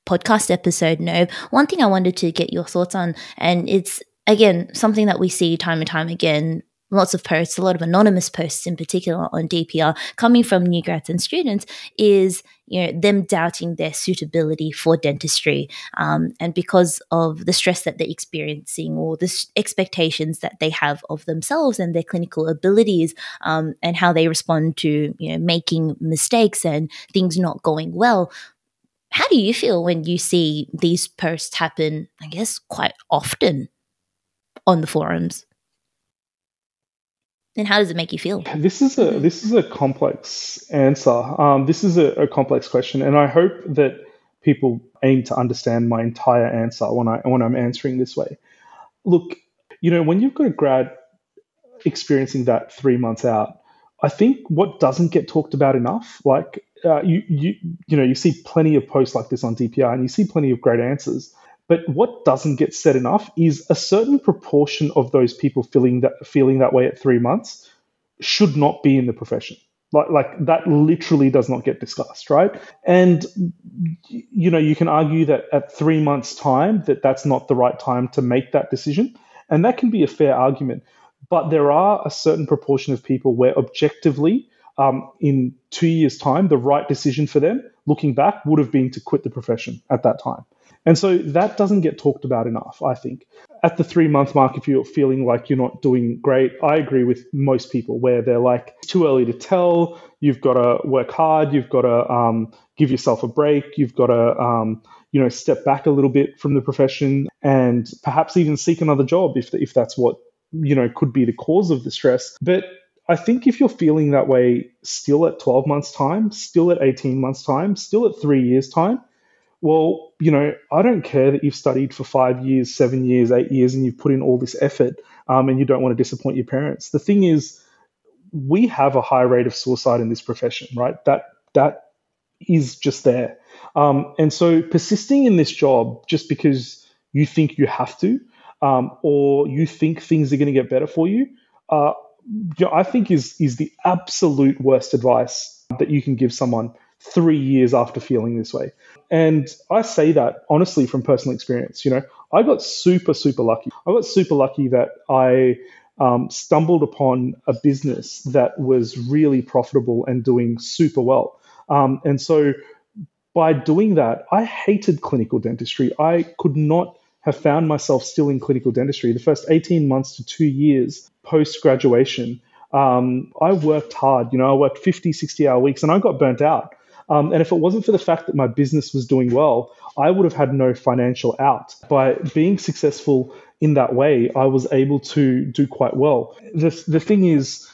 podcast episode, Nav, one thing I wanted to get your thoughts on, and it's, again, something that we see time and time again, lots of posts, a lot of anonymous posts in particular on D P R coming from new grads and students, is, you know, them doubting their suitability for dentistry. Um, and because of the stress that they're experiencing or the s- expectations that they have of themselves and their clinical abilities, um, and how they respond to, you know, making mistakes and things not going well. How do you feel when you see these posts happen, I guess, quite often on the forums? And how does it make you feel? This is a this is a complex answer. Um, this is a, a complex question, and I hope that people aim to understand my entire answer when I when I'm answering this way. Look, you know, when you've got a grad experiencing that three months out, I think what doesn't get talked about enough, like uh, you you you know, you see plenty of posts like this on D P R, and you see plenty of great answers. But what doesn't get said enough is a certain proportion of those people feeling that feeling that way at three months should not be in the profession. Like, like that literally does not get discussed, right? And, you know, you can argue that at three months' time that that's not the right time to make that decision. And that can be a fair argument. But there are a certain proportion of people where objectively, um, in two years' time, the right decision for them, looking back, would have been to quit the profession at that time. And so that doesn't get talked about enough, I think. At the three-month mark, if you're feeling like you're not doing great, I agree with most people where they're like, it's too early to tell, you've got to work hard, you've got to um, give yourself a break, you've got to um, you know, step back a little bit from the profession and perhaps even seek another job if if that's what, you know, could be the cause of the stress. But I think if you're feeling that way still at twelve months' time, still at eighteen months' time, still at three years' time, well, you know, I don't care that you've studied for five years, seven years, eight years, and you've put in all this effort, um, and you don't want to disappoint your parents. The thing is, we have a high rate of suicide in this profession, right? That that is just there. Um, and so persisting in this job just because you think you have to, um, or you think things are going to get better for you, uh, you know, I think is is the absolute worst advice that you can give someone three years after feeling this way. And I say that honestly from personal experience. You know, I got super, super lucky. I got super lucky that I um, stumbled upon a business that was really profitable and doing super well. Um, and so by doing that, I hated clinical dentistry. I could not have found myself still in clinical dentistry. The first eighteen months to two years post-graduation, um, I worked hard. You know, I worked fifty, sixty-hour weeks and I got burnt out. Um, and if it wasn't for the fact that my business was doing well, I would have had no financial out. By being successful in that way, I was able to do quite well. The, the thing is,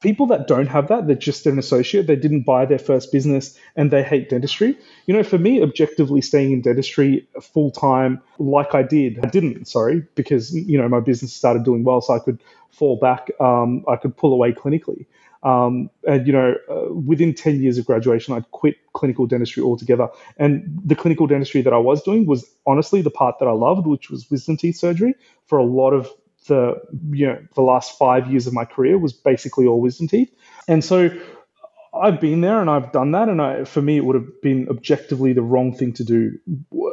people that don't have that, they're just an associate, they didn't buy their first business and they hate dentistry. You know, for me, objectively staying in dentistry full-time like I did, I didn't, sorry, because, you know, my business started doing well, so I could fall back, um, I could pull away clinically. Um, and, you know, uh, within ten years of graduation, I'd quit clinical dentistry altogether. And the clinical dentistry that I was doing was honestly the part that I loved, which was wisdom teeth surgery. For a lot of the, you know, the last five years of my career was basically all wisdom teeth. And so I've been there and I've done that. And I, for me, it would have been objectively the wrong thing to do,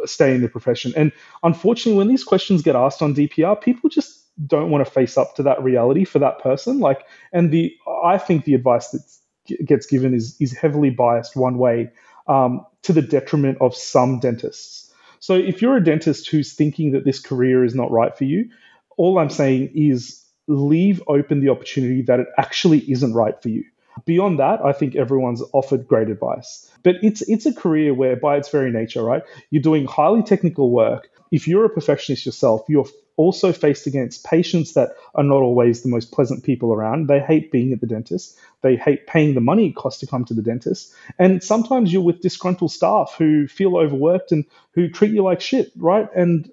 stay in the profession. And unfortunately, when these questions get asked on D P R, people just don't want to face up to that reality for that person. Like, and the I think the advice that gets given is is heavily biased one way, um, to the detriment of some dentists. So if you're a dentist who's thinking that this career is not right for you, all I'm saying is leave open the opportunity that it actually isn't right for you. Beyond that, I think everyone's offered great advice. But it's it's a career where, by its very nature, right, you're doing highly technical work. If you're a perfectionist yourself, you're also faced against patients that are not always the most pleasant people around. They hate being at the dentist. They hate paying the money it costs to come to the dentist. And sometimes you're with disgruntled staff who feel overworked and who treat you like shit, right? And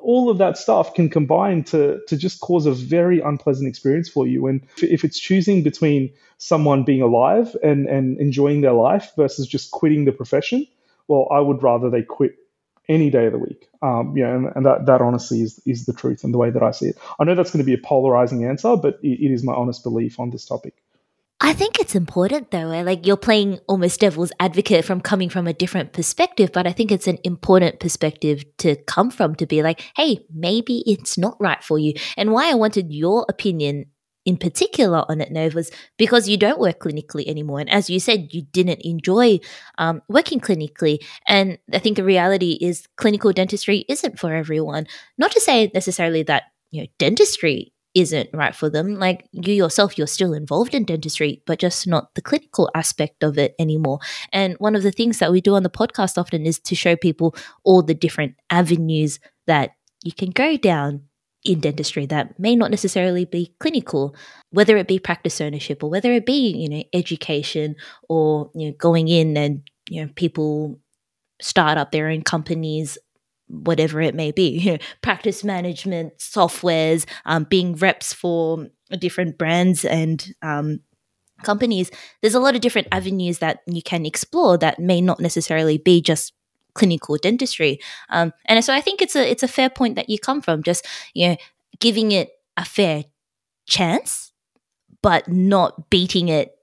all of that stuff can combine to to just cause a very unpleasant experience for you. And if it's choosing between someone being alive and, and enjoying their life versus just quitting the profession, well, I would rather they quit any day of the week. Um, you know, and, and that, that honestly is, is the truth and the way that I see it. I know that's going to be a polarizing answer, but it, it is my honest belief on this topic. I think it's important though, like you're playing almost devil's advocate from coming from a different perspective, but I think it's an important perspective to come from, to be like, hey, maybe it's not right for you. And why I wanted your opinion in particular on it, Nav, was because you don't work clinically anymore. And as you said, you didn't enjoy um, working clinically. And I think the reality is clinical dentistry isn't for everyone. Not to say necessarily that, you know, dentistry isn't right for them. Like you yourself, you're still involved in dentistry, but just not the clinical aspect of it anymore. And one of the things that we do on the podcast often is to show people all the different avenues that you can go down in dentistry that may not necessarily be clinical, whether it be practice ownership or whether it be, you know, education or, you know, going in and, you know, people start up their own companies, whatever it may be, you know, practice management softwares, um, being reps for different brands and um, companies. There's a lot of different avenues that you can explore that may not necessarily be just clinical dentistry. Um, and so I think it's a it's a fair point that you come from, just, you know, giving it a fair chance, but not beating it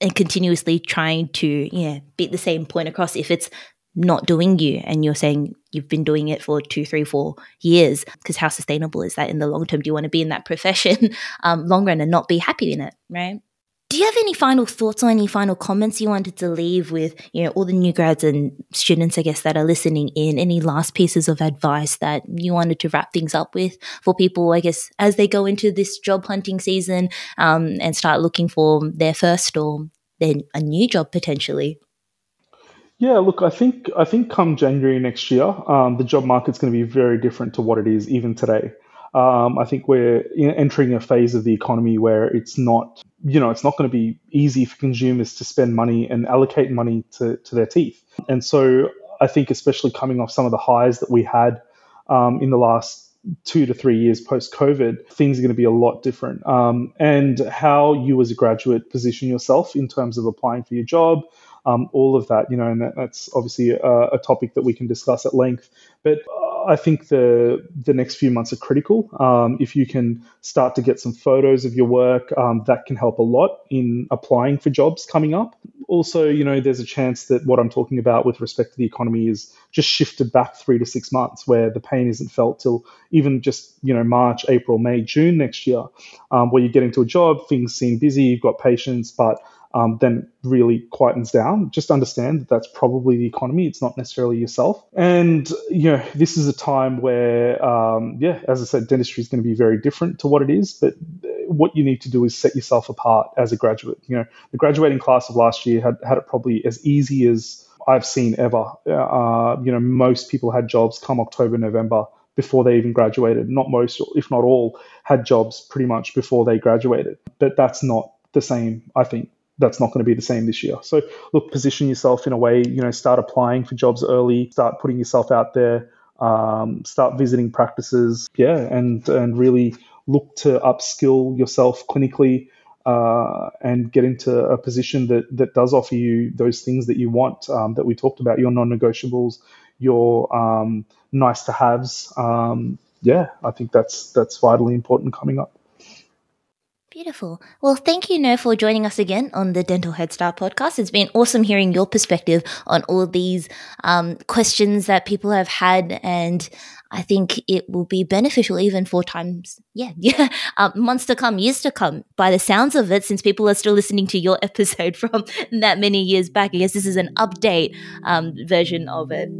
and continuously trying to, you know, beat the same point across if it's not doing you and you're saying you've been doing it for two, three, four years, because how sustainable is that in the long term? Do you want to be in that profession um, long run and not be happy in it, right? Do you have any final thoughts or any final comments you wanted to leave with, you know, all the new grads and students, I guess, that are listening in? Any last pieces of advice that you wanted to wrap things up with for people, I guess, as they go into this job hunting season um, and start looking for their first or then a new job potentially? Yeah, look, I think I think come January next year, um, the job market's going to be very different to what it is even today. Um, I think we're entering a phase of the economy where it's not, you know, it's not going to be easy for consumers to spend money and allocate money to, to their teeth. And so I think especially coming off some of the highs that we had um, in the last two to three years post-COVID, things are going to be a lot different. Um, and how you as a graduate position yourself in terms of applying for your job, Um, all of that, you know, and that, that's obviously a, a topic that we can discuss at length. But uh, I think the the next few months are critical. Um, if you can start to get some photos of your work, um, that can help a lot in applying for jobs coming up. Also, you know, there's a chance that what I'm talking about with respect to the economy is just shifted back three to six months, where the pain isn't felt till even just, you know, March, April, May, June next year, um, where you get into a job, things seem busy, you've got patients, but Um, then really quietens down. Just understand that that's probably the economy. It's not necessarily yourself. And, you know, this is a time where, um, yeah, as I said, dentistry is going to be very different to what it is. But what you need to do is set yourself apart as a graduate. You know, the graduating class of last year had, had it probably as easy as I've seen ever. Uh, you know, most people had jobs come October, November before they even graduated. Not most, if not all, had jobs pretty much before they graduated. But that's not the same, I think. That's not going to be the same this year. So look, position yourself in a way, you know, start applying for jobs early, start putting yourself out there, um, start visiting practices. Yeah. And, and really look to upskill yourself clinically uh, and get into a position that, that does offer you those things that you want, um, that we talked about, your non-negotiables, your um, nice to haves. Um, yeah. I think that's, that's vitally important coming up. Beautiful. Well, thank you, Nav, for joining us again on the Dental Head Start podcast. It's been awesome hearing your perspective on all these um, questions that people have had and I think it will be beneficial even for times, yeah, yeah, um, months to come, years to come, by the sounds of it, since people are still listening to your episode from that many years back. I guess this is an update um, version of it.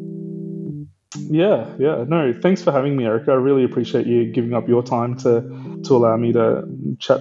Yeah, yeah. No, thanks for having me, Erica. I really appreciate you giving up your time to, to allow me to chat